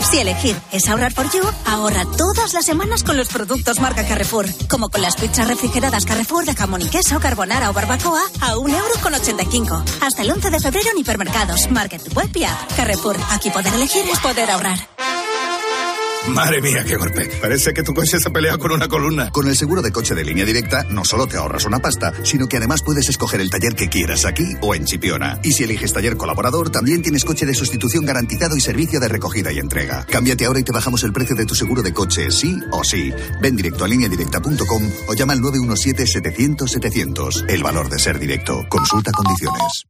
Si elegir es ahorrar por You, ahorra todas las semanas con los productos marca Carrefour. Como con las pizzas refrigeradas Carrefour de jamón y queso, carbonara o barbacoa a un euro con ochenta y cinco. Hasta el once de febrero en hipermercados, market, web y app. Carrefour, aquí poder elegir es poder ahorrar. Madre mía, qué golpe. Parece que tu coche se ha peleado con una columna. Con el seguro de coche de Línea Directa, no solo te ahorras una pasta, sino que además puedes escoger el taller que quieras aquí o en Chipiona. Y si eliges taller colaborador, también tienes coche de sustitución garantizado y servicio de recogida y entrega. Cámbiate ahora y te bajamos el precio de tu seguro de coche, sí o sí. Ven directo a línea directa punto com o llama al nueve uno siete, setecientos, setecientos. El valor de ser directo. Consulta condiciones.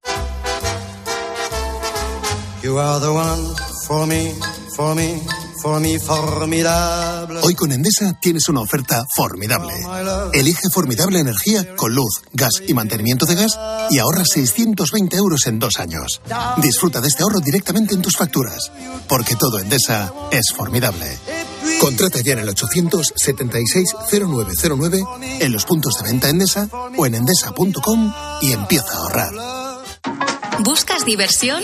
You are the one for me, for me. Hoy con Endesa tienes una oferta formidable. Elige Formidable Energía con luz, gas y mantenimiento de gas y ahorra seiscientos veinte euros en dos años. Disfruta de este ahorro directamente en tus facturas, porque todo Endesa es formidable. Contrata ya en el ochocientos, setenta y seis, cero nueve cero nueve, en los puntos de venta Endesa o en endesa punto com y empieza a ahorrar. ¿Buscas diversión?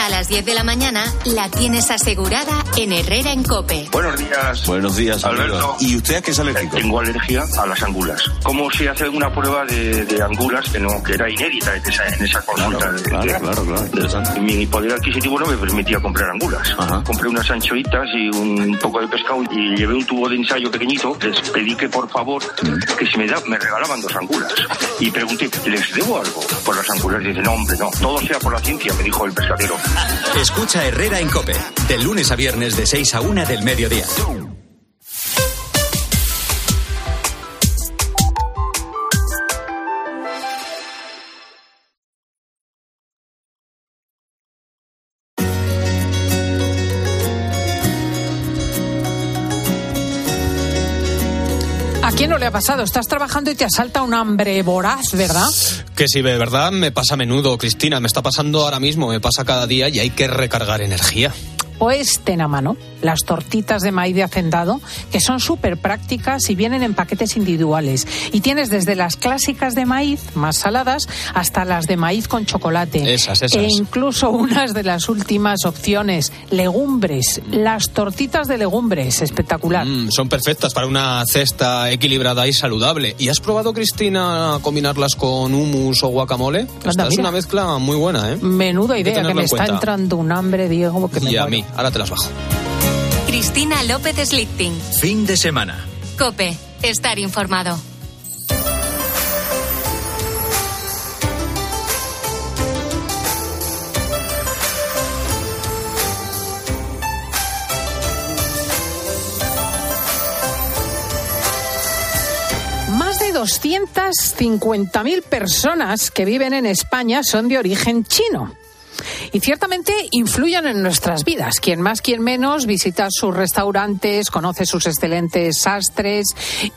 A las diez de la mañana la tienes asegurada en Herrera en COPE. Buenos días. Buenos días, Alberto. Alberto. ¿Y usted a qué es alérgico? Tengo alergia a las angulas. ¿Cómo se hace una prueba de, de angulas que no que era inédita en esa, en esa consulta? Claro, de, claro, de, claro, claro. Interesante. Mi poder adquisitivo no me permitía comprar angulas. Ajá. Compré unas anchoitas y un poco de pescado y llevé un tubo de ensayo pequeñito. Les pedí que, por favor, mm. que si me da, me regalaban dos angulas. Y pregunté, ¿les debo algo por las angulas? Y dicen, no, hombre, no. Todo sea por la ciencia, me dijo el pescadero. Escucha Herrera en COPE, de lunes a viernes de seis a una del mediodía. ¿A quién no le ha pasado? Estás trabajando y te asalta un hambre voraz, ¿verdad? Que sí, de verdad me pasa a menudo, Cristina. Me está pasando ahora mismo, me pasa cada día y hay que recargar energía. Pues ten a mano las tortitas de maíz de Hacendado, que son súper prácticas y vienen en paquetes individuales. Y tienes desde las clásicas de maíz, más saladas, hasta las de maíz con chocolate. Esas, esas. E incluso unas de las últimas opciones, legumbres, las tortitas de legumbres, espectacular. Mm, son perfectas para una cesta equilibrada y saludable. ¿Y has probado, Cristina, combinarlas con hummus o guacamole? Anda, esta es una mezcla muy buena, ¿eh? Menuda idea, que me está cuenta. entrando un hambre, Diego, que me y a mí. Ahora te las bajo. Cristina López Schlichting. Fin de semana. COPE. Estar informado. doscientas cincuenta mil personas que viven en España son de origen chino. Y ciertamente influyen en nuestras vidas. Quien más, quien menos, visita sus restaurantes, conoce sus excelentes sastres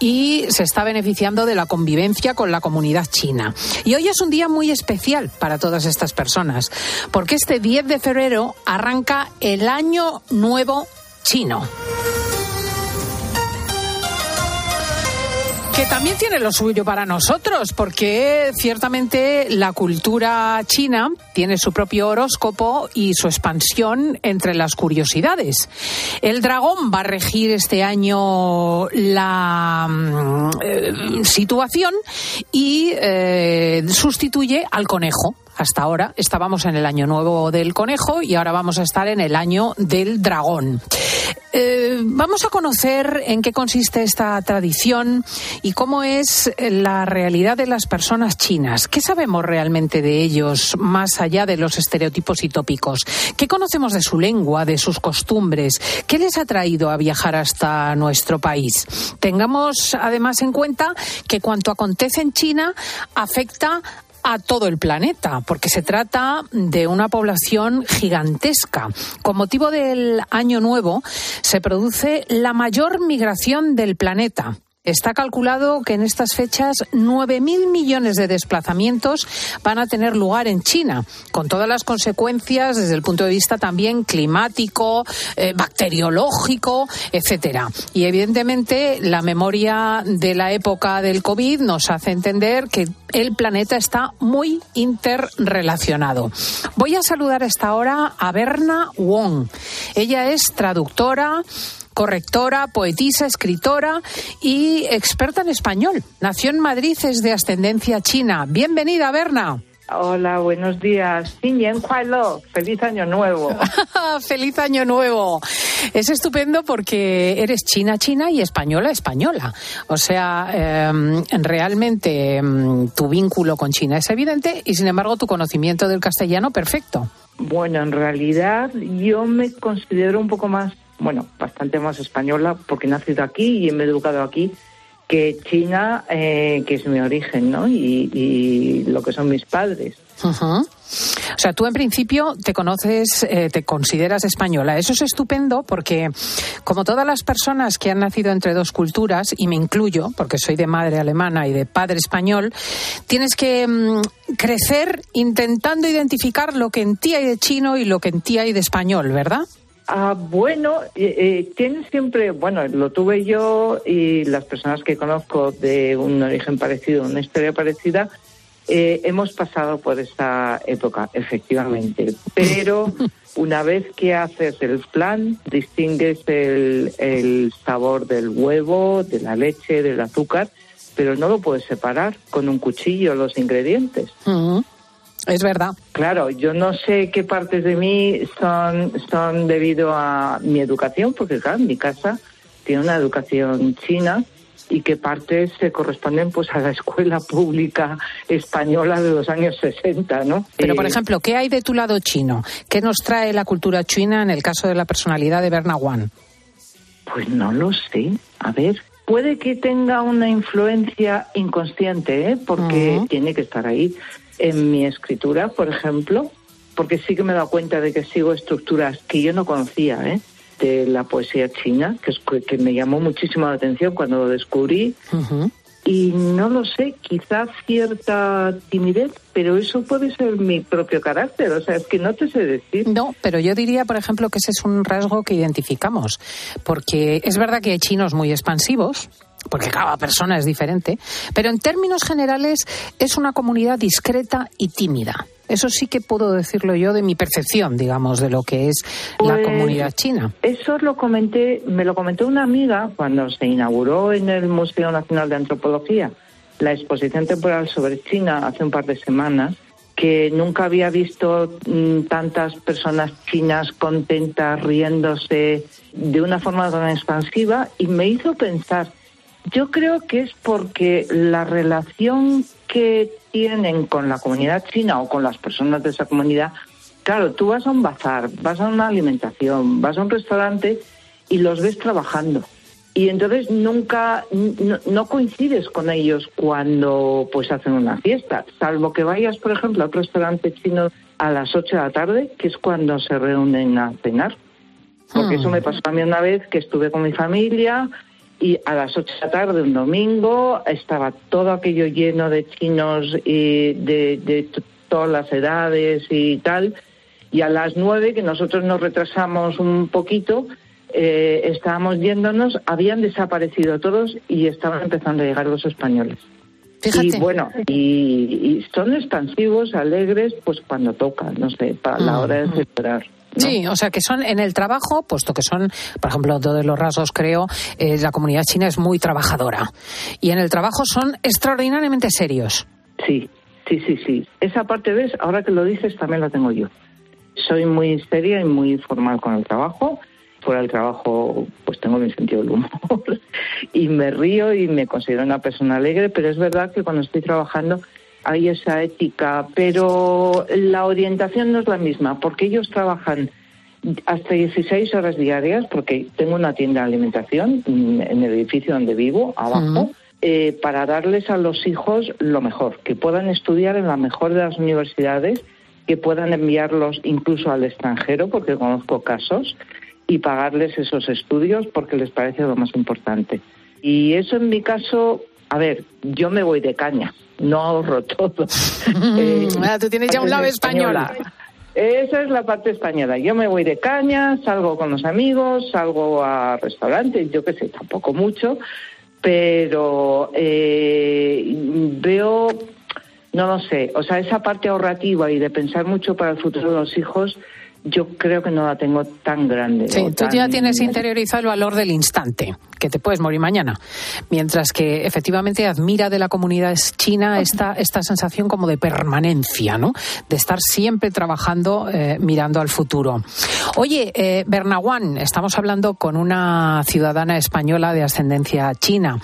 y se está beneficiando de la convivencia con la comunidad china. Y hoy es un día muy especial para todas estas personas, porque este diez de febrero arranca el Año Nuevo Chino, que también tiene lo suyo para nosotros, porque ciertamente la cultura china tiene su propio horóscopo y su expansión entre las curiosidades. El dragón va a regir este año la eh, situación y eh, sustituye al conejo. Hasta ahora estábamos en el año nuevo del conejo y ahora vamos a estar en el año del dragón. Eh, vamos a conocer en qué consiste esta tradición y cómo es la realidad de las personas chinas. ¿Qué sabemos realmente de ellos, más allá de los estereotipos y tópicos? ¿Qué conocemos de su lengua, de sus costumbres? ¿Qué les ha traído a viajar hasta nuestro país? Tengamos además en cuenta que cuanto acontece en China afecta a todo el planeta, porque se trata de una población gigantesca. Con motivo del Año Nuevo se produce la mayor migración del planeta. Está calculado que en estas fechas nueve mil millones de desplazamientos van a tener lugar en China, con todas las consecuencias desde el punto de vista también climático, eh, bacteriológico, etcétera. Y evidentemente la memoria de la época del COVID nos hace entender que el planeta está muy interrelacionado. Voy a saludar a esta hora a Berna Wong. Ella es traductora, correctora, poetisa, escritora y experta en español. Nació en Madrid, es de ascendencia china. Bienvenida, Berna. Hola, buenos días. Feliz Año Nuevo. Feliz Año Nuevo. Es estupendo porque eres china, china y española, española. O sea, eh, realmente eh, tu vínculo con China es evidente y, sin embargo, tu conocimiento del castellano perfecto. Bueno, en realidad yo me considero un poco más... bueno, bastante más española, porque he nacido aquí y me he educado aquí, que China, eh, que es mi origen, ¿no? Y, y lo que son mis padres. Uh-huh. O sea, tú en principio te conoces, eh, te consideras española. Eso es estupendo porque, como todas las personas que han nacido entre dos culturas, y me incluyo, porque soy de madre alemana y de padre español, tienes que mmm, crecer intentando identificar lo que en ti hay de chino y lo que en ti hay de español, ¿verdad? Ah, bueno, eh, eh, tiene siempre, bueno, lo tuve yo y las personas que conozco de un origen parecido, una historia parecida, eh, hemos pasado por esa época, efectivamente. Pero una vez que haces el flan, distingues el, el sabor del huevo, de la leche, del azúcar, pero no lo puedes separar con un cuchillo los ingredientes. Uh-huh. Es verdad. Claro, yo no sé qué partes de mí son, son debido a mi educación, porque claro, mi casa tiene una educación china, y qué partes se corresponden pues a la escuela pública española de los años sesenta, ¿no? Pero, por ejemplo, ¿qué hay de tu lado chino? ¿Qué nos trae la cultura china en el caso de la personalidad de Berna Wang? Pues no lo sé. A ver... puede que tenga una influencia inconsciente, ¿eh? Porque uh-huh. tiene que estar ahí. En mi escritura, por ejemplo, porque sí que me he dado cuenta de que sigo estructuras que yo no conocía, ¿eh? De la poesía china, que, es, que me llamó muchísimo la atención cuando lo descubrí. Uh-huh. Y no lo sé, quizás cierta timidez, pero eso puede ser mi propio carácter, o sea, es que no te sé decir. No, pero yo diría, por ejemplo, que ese es un rasgo que identificamos, porque es verdad que hay chinos muy expansivos, porque cada persona es diferente, pero en términos generales es una comunidad discreta y tímida. Eso sí que puedo decirlo yo de mi percepción, digamos, de lo que es pues, la comunidad china. Eso lo comenté, me lo comentó una amiga cuando se inauguró en el Museo Nacional de Antropología la exposición temporal sobre China hace un par de semanas, que nunca había visto mmm, tantas personas chinas contentas, riéndose de una forma tan expansiva, y me hizo pensar, yo creo que es porque la relación que tienen con la comunidad china o con las personas de esa comunidad, claro, tú vas a un bazar, vas a una alimentación, vas a un restaurante y los ves trabajando. Y entonces nunca, no, no coincides con ellos cuando pues hacen una fiesta, salvo que vayas, por ejemplo, a un restaurante chino a las ocho de la tarde, que es cuando se reúnen a cenar. Porque eso me pasó a mí una vez que estuve con mi familia... y a las ocho de la tarde, un domingo, estaba todo aquello lleno de chinos y de, de t- todas las edades y tal. Y a las nueve, que nosotros nos retrasamos un poquito, eh, estábamos yéndonos, habían desaparecido todos y estaban empezando a llegar los españoles. Fíjate. Y bueno, y, y son expansivos, alegres, pues cuando toca, no sé, para la hora de celebrar. ¿No? Sí, o sea que son en el trabajo, puesto que son, por ejemplo, todos los rasgos creo, eh, la comunidad china es muy trabajadora y en el trabajo son extraordinariamente serios. Sí, sí, sí, sí. Esa parte, ves, ahora que lo dices también la tengo yo. Soy muy seria y muy formal con el trabajo. Fuera del trabajo, pues tengo mi sentido del humor y me río y me considero una persona alegre, pero es verdad que cuando estoy trabajando hay esa ética, pero la orientación no es la misma, porque ellos trabajan hasta dieciséis horas diarias, porque tengo una tienda de alimentación en el edificio donde vivo, abajo, uh-huh. eh, para darles a los hijos lo mejor, que puedan estudiar en la mejor de las universidades, que puedan enviarlos incluso al extranjero, porque conozco casos, y pagarles esos estudios porque les parece lo más importante. Y eso en mi caso, a ver, yo me voy de caña, no ahorro todo. eh, Tú tienes ya un lado española. española. Esa es la parte española. Yo me voy de caña, salgo con los amigos, salgo a restaurantes, yo qué sé, tampoco mucho, pero eh, veo... No lo sé, o sea, esa parte ahorrativa y de pensar mucho para el futuro de los hijos, yo creo que no la tengo tan grande. Sí, tú tan... ya tienes interiorizado el valor del instante, que te puedes morir mañana. Mientras que efectivamente admira de la comunidad china esta, esta sensación como de permanencia, ¿no? De estar siempre trabajando, eh, mirando al futuro. Oye, eh, Bernaguán, estamos hablando con una ciudadana española de ascendencia china.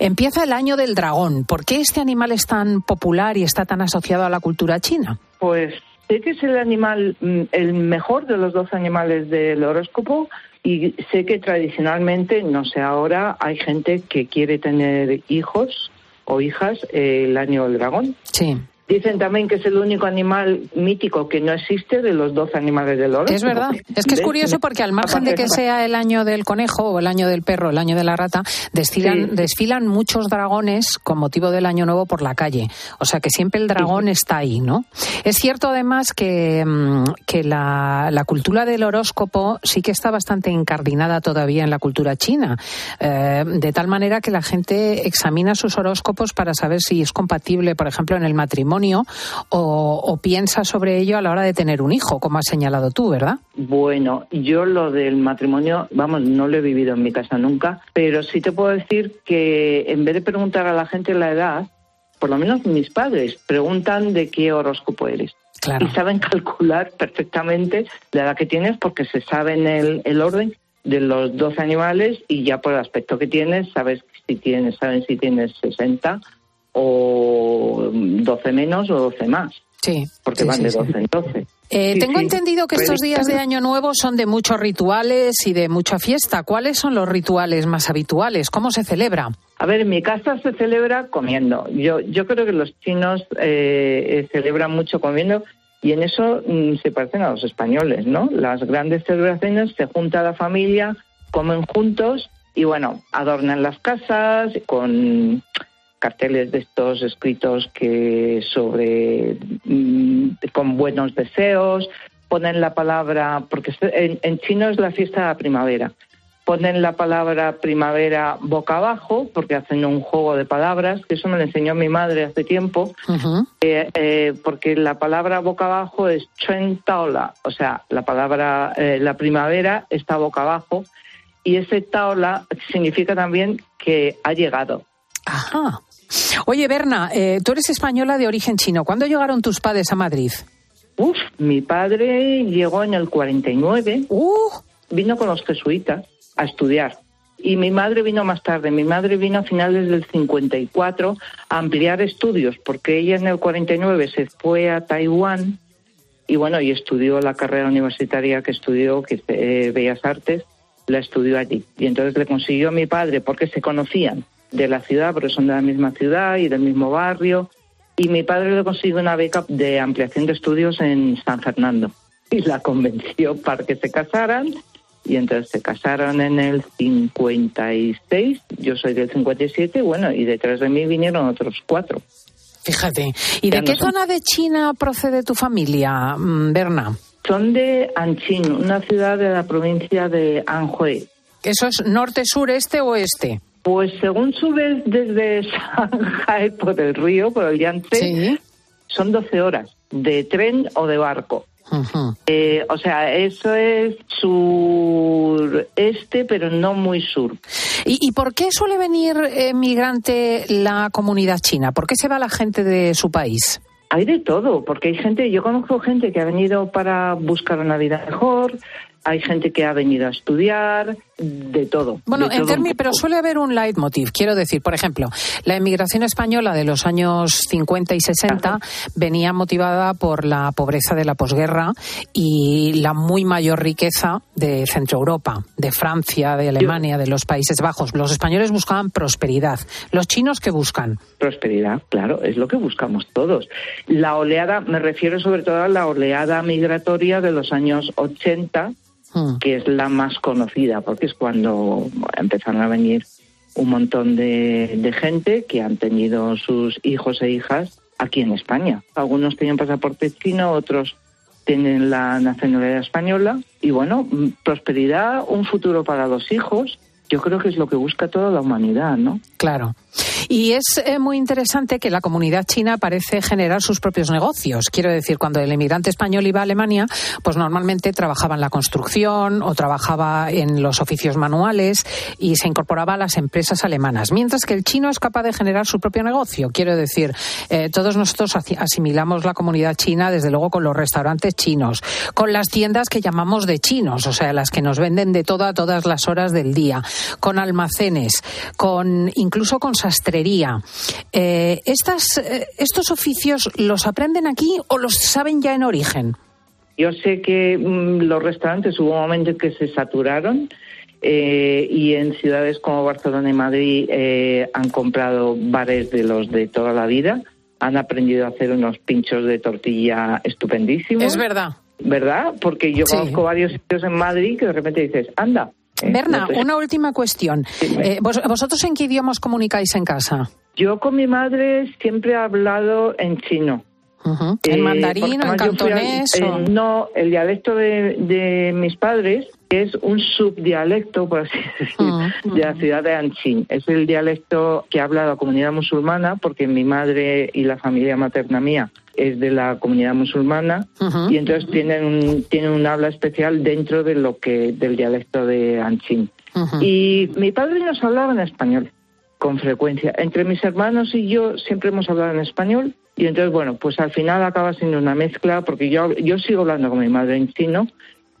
Empieza el año del dragón. ¿Por qué este animal es tan popular y está tan asociado a la cultura china? Pues... sé que es el animal, el mejor de los dos animales del horóscopo, y sé que tradicionalmente, no sé ahora, hay gente que quiere tener hijos o hijas eh, el año del dragón. Sí. Dicen también que es el único animal mítico que no existe de los dos animales del horóscopo. Es verdad. Es que es curioso porque al margen de que sea el año del conejo o el año del perro, el año de la rata, desfilan, sí. desfilan muchos dragones con motivo del año nuevo por la calle. O sea que siempre el dragón sí. está ahí, ¿no? Es cierto además que, que la, la cultura del horóscopo sí que está bastante incardinada todavía en la cultura china. Eh, de tal manera que la gente examina sus horóscopos para saber si es compatible, por ejemplo, en el matrimonio. O, o piensa sobre ello a la hora de tener un hijo, como has señalado tú, ¿verdad? Bueno, yo lo del matrimonio, vamos, no lo he vivido en mi casa nunca, pero sí te puedo decir que en vez de preguntar a la gente la edad, por lo menos mis padres preguntan de qué horóscopo eres. Claro. Y saben calcular perfectamente la edad que tienes porque se saben el, el orden de los dos animales y ya por el aspecto que tienes, sabes si tienes, saben si tienes sesenta o doce menos o doce más. Sí. Porque sí, van sí, de doce sí. en doce. Eh, sí, tengo sí. entendido que estos días de Año Nuevo son de muchos rituales y de mucha fiesta. ¿Cuáles son los rituales más habituales? ¿Cómo se celebra? A ver, en mi casa se celebra comiendo. Yo, yo creo que los chinos eh, celebran mucho comiendo y en eso mm, se parecen a los españoles, ¿no? Las grandes celebraciones, se junta la familia, comen juntos y, bueno, adornan las casas con... carteles de estos escritos que sobre mmm, con buenos deseos, ponen la palabra, porque en, en chino es la fiesta de la primavera, ponen la palabra primavera boca abajo, porque hacen un juego de palabras, que eso me lo enseñó mi madre hace tiempo, uh-huh. eh, eh, porque la palabra boca abajo es chen taola, o sea, la palabra eh, la primavera está boca abajo, y ese taola significa también que ha llegado. Ajá. Oye, Berna, eh, tú eres española de origen chino. ¿Cuándo llegaron tus padres a Madrid? Uf, mi padre llegó en el cuarenta y nueve. Uh. Vino con los jesuitas a estudiar. Y mi madre vino más tarde. Mi madre vino a finales del cincuenta y cuatro a ampliar estudios, porque ella en el cuarenta y nueve se fue a Taiwán y, bueno, y estudió la carrera universitaria que estudió, que eh, Bellas Artes, la estudió allí. Y entonces le consiguió a mi padre, porque se conocían de la ciudad, porque son de la misma ciudad y del mismo barrio, y mi padre le consiguió una beca de ampliación de estudios en San Fernando, y la convenció para que se casaran, y entonces se casaron en el cincuenta y seis, yo soy del cincuenta y siete, bueno, y detrás de mí vinieron otros cuatro. Fíjate, ¿y de qué zona de China procede tu familia, Berna? Son de Anqing, una ciudad de la provincia de Anhui. ¿Eso es norte, sur, este o oeste? Pues según subes desde Shanghái por el río, por el Yangtze, ¿sí? Son doce horas de tren o de barco. Uh-huh. Eh, o sea, eso es sureste, pero no muy sur. ¿Y, y por qué suele venir eh, migrante la comunidad china? ¿Por qué se va la gente de su país? Hay de todo, porque hay gente, yo conozco gente que ha venido para buscar una vida mejor, hay gente que ha venido a estudiar... de todo. Bueno, de en términos, pero suele haber un leitmotiv. Quiero decir, por ejemplo, la emigración española de los años cincuenta y sesenta Ajá. venía motivada por la pobreza de la posguerra y la muy mayor riqueza de Centro Europa, de Francia, de Alemania, de los Países Bajos. Los españoles buscaban prosperidad. ¿Los chinos qué buscan? Prosperidad, claro, es lo que buscamos todos. La oleada, me refiero sobre todo a la oleada migratoria de los años ochenta, que es la más conocida, porque es cuando empezaron a venir un montón de, de gente que han tenido sus hijos e hijas aquí en España. Algunos tenían pasaporte chino, otros tienen la nacionalidad española. Y bueno, prosperidad, un futuro para los hijos, yo creo que es lo que busca toda la humanidad, ¿no? Claro. Y es eh, muy interesante que la comunidad china parece generar sus propios negocios. Quiero decir, cuando el emigrante español iba a Alemania, pues normalmente trabajaba en la construcción o trabajaba en los oficios manuales y se incorporaba a las empresas alemanas. Mientras que el chino es capaz de generar su propio negocio. Quiero decir, eh, todos nosotros asimilamos la comunidad china, desde luego, con los restaurantes chinos, con las tiendas que llamamos de chinos, o sea, las que nos venden de todo a todas las horas del día, con almacenes, con incluso con sastrería. Eh, estas, eh, ¿Estos oficios los aprenden aquí o los saben ya en origen? Yo sé que mmm, los restaurantes hubo un momento en que se saturaron eh, y en ciudades como Barcelona y Madrid eh, han comprado bares de los de toda la vida, han aprendido a hacer unos pinchos de tortilla estupendísimos. Es verdad. ¿Verdad? Porque yo sí. conozco varios sitios en Madrid que de repente dices, anda, Berna, una última cuestión. Eh, ¿vos, ¿Vosotros en qué idioma os comunicáis en casa? Yo con mi madre siempre he hablado en chino. Uh-huh. ¿En eh, mandarín o en cantonés? A, o... Eh, no, el dialecto de, de mis padres es un subdialecto, por así decir, uh-huh. de la ciudad de Anqing. Es el dialecto que habla la comunidad musulmana, porque mi madre y la familia materna mía es de la comunidad musulmana, uh-huh. y entonces tienen un, tienen un habla especial dentro de lo que del dialecto de Anqing. Uh-huh. Y mi padre nos hablaba en español con frecuencia. Entre mis hermanos y yo siempre hemos hablado en español, y entonces, bueno, pues al final acaba siendo una mezcla, porque yo, yo sigo hablando con mi madre en chino,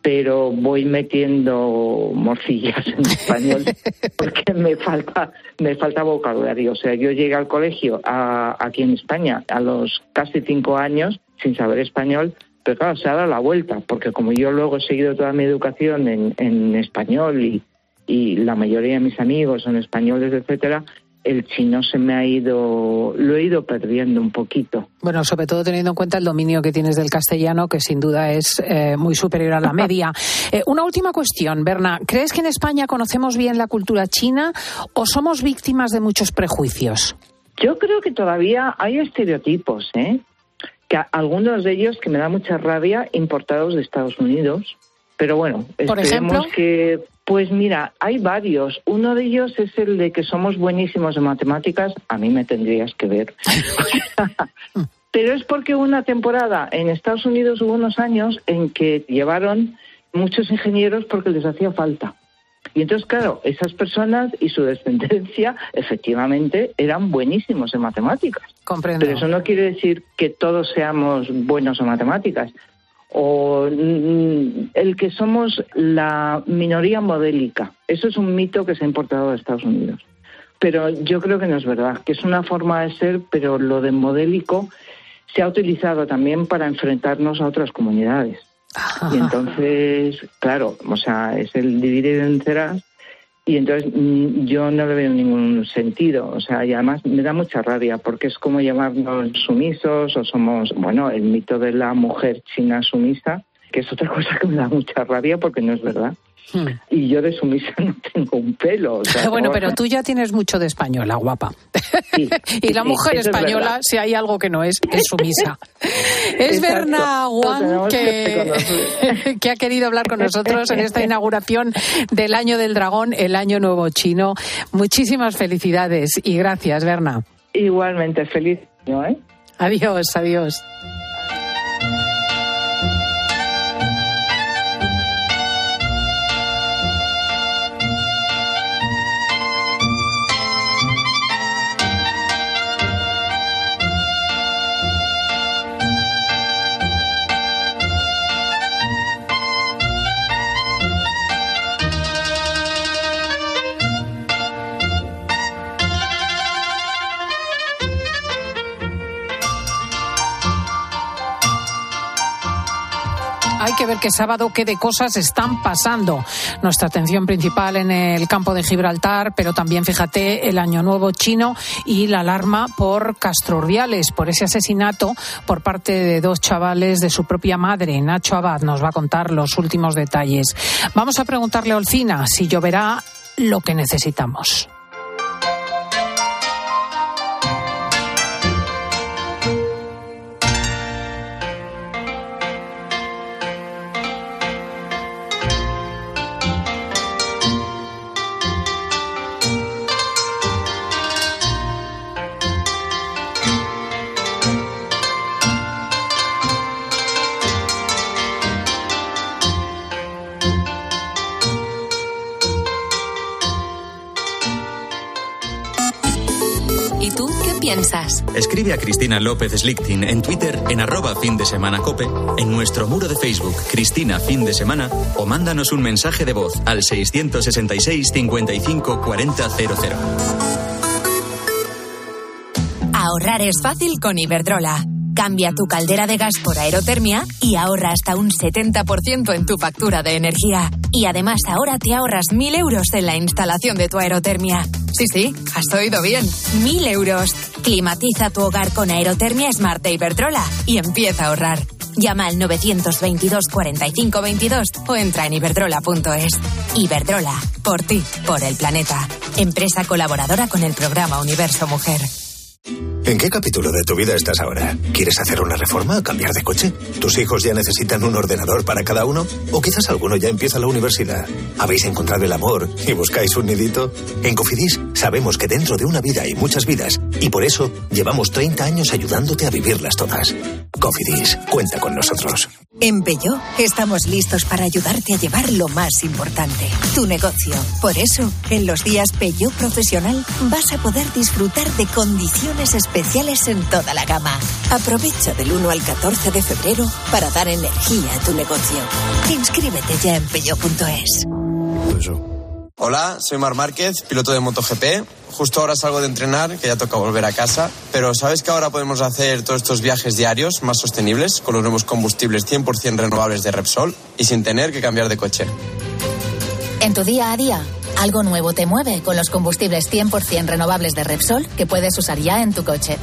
pero voy metiendo morcillas en español porque me falta me falta vocabulario. O sea, yo llegué al colegio a, aquí en España a los casi cinco años sin saber español, pero claro, se ha dado la vuelta, porque como yo luego he seguido toda mi educación en, en español y, y la mayoría de mis amigos son españoles, etcétera, el chino se me ha ido, lo he ido perdiendo un poquito. Bueno, sobre todo teniendo en cuenta el dominio que tienes del castellano, que sin duda es eh, muy superior a la media. Eh, una última cuestión, Berna. ¿Crees que en España conocemos bien la cultura china o somos víctimas de muchos prejuicios? Yo creo que todavía hay estereotipos, ¿eh? Que algunos de ellos, que me da mucha rabia, importados de Estados Unidos. Pero bueno, esperemos que... Pues mira, hay varios. Uno de ellos es el de que somos buenísimos en matemáticas. A mí me tendrías que ver. Pero es porque una temporada en Estados Unidos hubo unos años en que llevaron muchos ingenieros porque les hacía falta. Y entonces, claro, esas personas y su descendencia efectivamente eran buenísimos en matemáticas. Comprendo. Pero eso no quiere decir que todos seamos buenos en matemáticas. O el que somos la minoría modélica. Eso es un mito que se ha importado de Estados Unidos. Pero yo creo que no es verdad, que es una forma de ser, pero lo de modélico se ha utilizado también para enfrentarnos a otras comunidades. Y entonces, claro, o sea, es el dividir en ceras, y entonces yo no le veo ningún sentido. O sea, y además me da mucha rabia, porque es como llamarnos sumisos o somos, bueno, el mito de la mujer china sumisa, que es otra cosa que me da mucha rabia porque no es verdad. Hmm. Y yo de sumisa no tengo un pelo. O sea, bueno, pero tú ya tienes mucho de española, guapa. Sí, y la mujer sí, española, es si hay algo que no es, es sumisa. Es Berna Wang que, que, que ha querido hablar con nosotros en esta inauguración del Año del Dragón, el Año Nuevo Chino. Muchísimas felicidades y gracias, Berna. Igualmente, feliz año, ¿eh? Adiós, adiós. hay que ver que sábado qué de cosas están pasando. Nuestra atención principal en el campo de Gibraltar, pero también, fíjate, el Año Nuevo chino y la alarma por Castrorviales, por ese asesinato por parte de dos chavales de su propia madre. Nacho Abad nos va a contar los últimos detalles. Vamos a preguntarle a Olcina si lloverá lo que necesitamos. Escribe a Cristina López Schlichting en Twitter, en arroba fin de semana cope, en nuestro muro de Facebook Cristina Fin de Semana, o mándanos un mensaje de voz al seis seis seis, cincuenta y cinco, cuarenta, cero cero. Ahorrar es fácil con Iberdrola. Cambia tu caldera de gas por aerotermia y ahorra hasta un setenta por ciento en tu factura de energía. Y además ahora te ahorras mil euros en la instalación de tu aerotermia. Sí, sí, has oído bien. mil euros. Climatiza tu hogar con aerotermia Smart de Iberdrola y empieza a ahorrar. Llama al nueve dos dos, cuarenta y cinco, veintidós o entra en iberdrola punto es. Iberdrola. Por ti, por el planeta. Empresa colaboradora con el programa Universo Mujer. ¿En qué capítulo de tu vida estás ahora? ¿Quieres hacer una reforma o cambiar de coche? ¿Tus hijos ya necesitan un ordenador para cada uno? ¿O quizás alguno ya empieza la universidad? ¿Habéis encontrado el amor y buscáis un nidito? En Cofidis sabemos que dentro de una vida hay muchas vidas y por eso llevamos treinta años ayudándote a vivirlas todas. Cofidis, cuenta con nosotros. En Peugeot estamos listos para ayudarte a llevar lo más importante, tu negocio. Por eso, en los días Peugeot Profesional vas a poder disfrutar de condiciones especiales en toda la gama. Aprovecha del uno al catorce de febrero para dar energía a tu negocio. Inscríbete ya en peugeot punto es. Hola, soy Mar Márquez, piloto de MotoGP. Justo ahora salgo de entrenar, que ya toca volver a casa. Pero ¿sabes que ahora podemos hacer todos estos viajes diarios más sostenibles con los nuevos combustibles cien por ciento renovables de Repsol y sin tener que cambiar de coche? En tu día a día, algo nuevo te mueve con los combustibles cien por ciento renovables de Repsol que puedes usar ya en tu coche.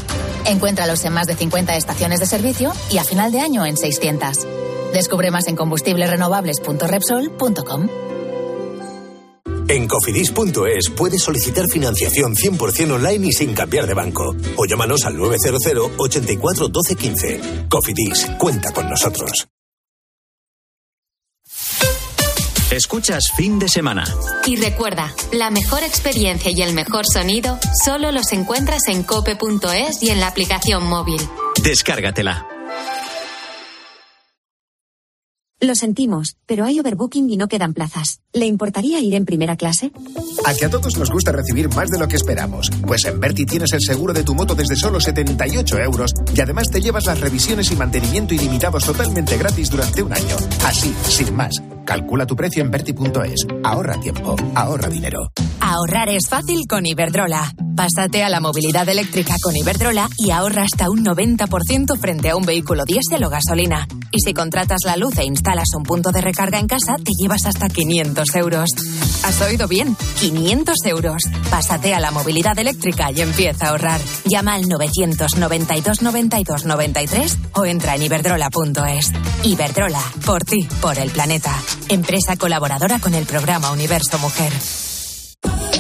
Encuéntralos en más de cincuenta estaciones de servicio y a final de año en seiscientas. Descubre más en combustibles renovables punto repsol punto com. En cofidis punto es puedes solicitar financiación cien por ciento online y sin cambiar de banco. O llámanos al nueve cero cero, ochenta y cuatro, doce, quince. Cofidis, cuenta con nosotros. Escuchas Fin de Semana. Y recuerda, la mejor experiencia y el mejor sonido solo los encuentras en cope punto es y en la aplicación móvil. Descárgatela. Lo sentimos, pero hay overbooking y no quedan plazas. ¿Le importaría ir en primera clase? A que a todos nos gusta recibir más de lo que esperamos. Pues en Berti tienes el seguro de tu moto desde solo setenta y ocho euros y además te llevas las revisiones y mantenimiento ilimitados totalmente gratis durante un año. Así, sin más. Calcula tu precio en berti punto es. Ahorra tiempo, ahorra dinero. Ahorrar es fácil con Iberdrola. Pásate a la movilidad eléctrica con Iberdrola y ahorra hasta un noventa por ciento frente a un vehículo diésel o gasolina. Y si contratas la luz e instalas un punto de recarga en casa, te llevas hasta quinientos euros. ¿Has oído bien? quinientos euros. Pásate a la movilidad eléctrica y empieza a ahorrar. Llama al nueve nueve dos, noventa y dos, noventa y dos, noventa y tres o entra en iberdrola punto es. Iberdrola, por ti, por el planeta. Empresa colaboradora con el programa Universo Mujer.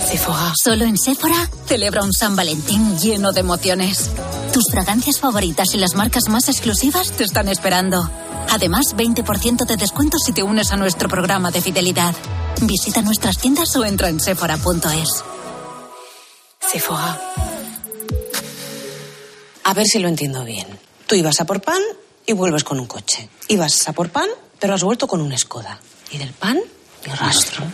Sephora. Solo en Sephora celebra un San Valentín lleno de emociones. Tus fragancias favoritas y las marcas más exclusivas te están esperando. Además, veinte por ciento de descuento si te unes a nuestro programa de fidelidad. Visita nuestras tiendas o entra en sephora punto es. Sephora. A ver si lo entiendo bien. Tú ibas a por pan y vuelves con un coche. Ibas a por pan, pero has vuelto con un Skoda. Y del pan, ni rastro.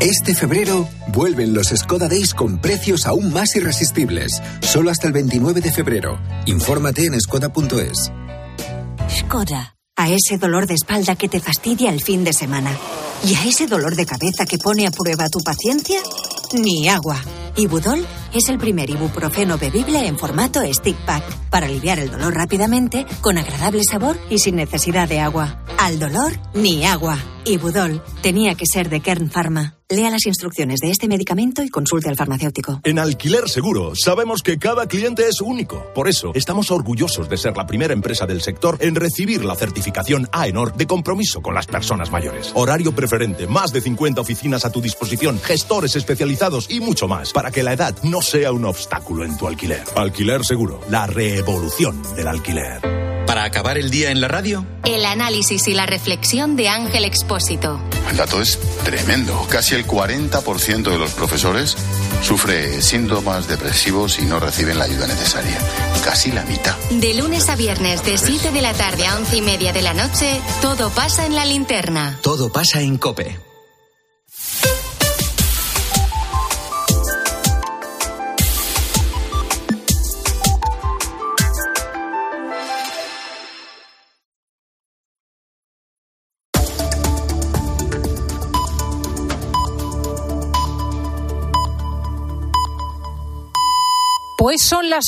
Este febrero vuelven los Skoda Days con precios aún más irresistibles. Solo hasta el veintinueve de febrero. Infórmate en skoda punto es. Skoda. A ese dolor de espalda que te fastidia el fin de semana. Y a ese dolor de cabeza que pone a prueba tu paciencia, ni agua. Ibudol es el primer ibuprofeno bebible en formato stick pack para aliviar el dolor rápidamente, con agradable sabor y sin necesidad de agua. Al dolor, ni agua. Ibudol. Tenía que ser de Kern Pharma. Lea las instrucciones de este medicamento y consulte al farmacéutico. En Alquiler Seguro sabemos que cada cliente es único. Por eso estamos orgullosos de ser la primera empresa del sector en recibir la certificación AENOR de compromiso con las personas mayores. Horario preferente, más de cincuenta oficinas a tu disposición, gestores especializados y mucho más, para que la edad no sea un obstáculo en tu alquiler. Alquiler Seguro, la revolución del alquiler. Para acabar el día en la radio, el análisis y la reflexión de Ángel Expósito. El dato es tremendo. Casi el cuarenta por ciento de los profesores sufre síntomas depresivos y no reciben la ayuda necesaria. Casi la mitad. De lunes a viernes, de siete de la tarde a once y media de la noche, todo pasa en La Linterna. Todo pasa en COPE. Pues son las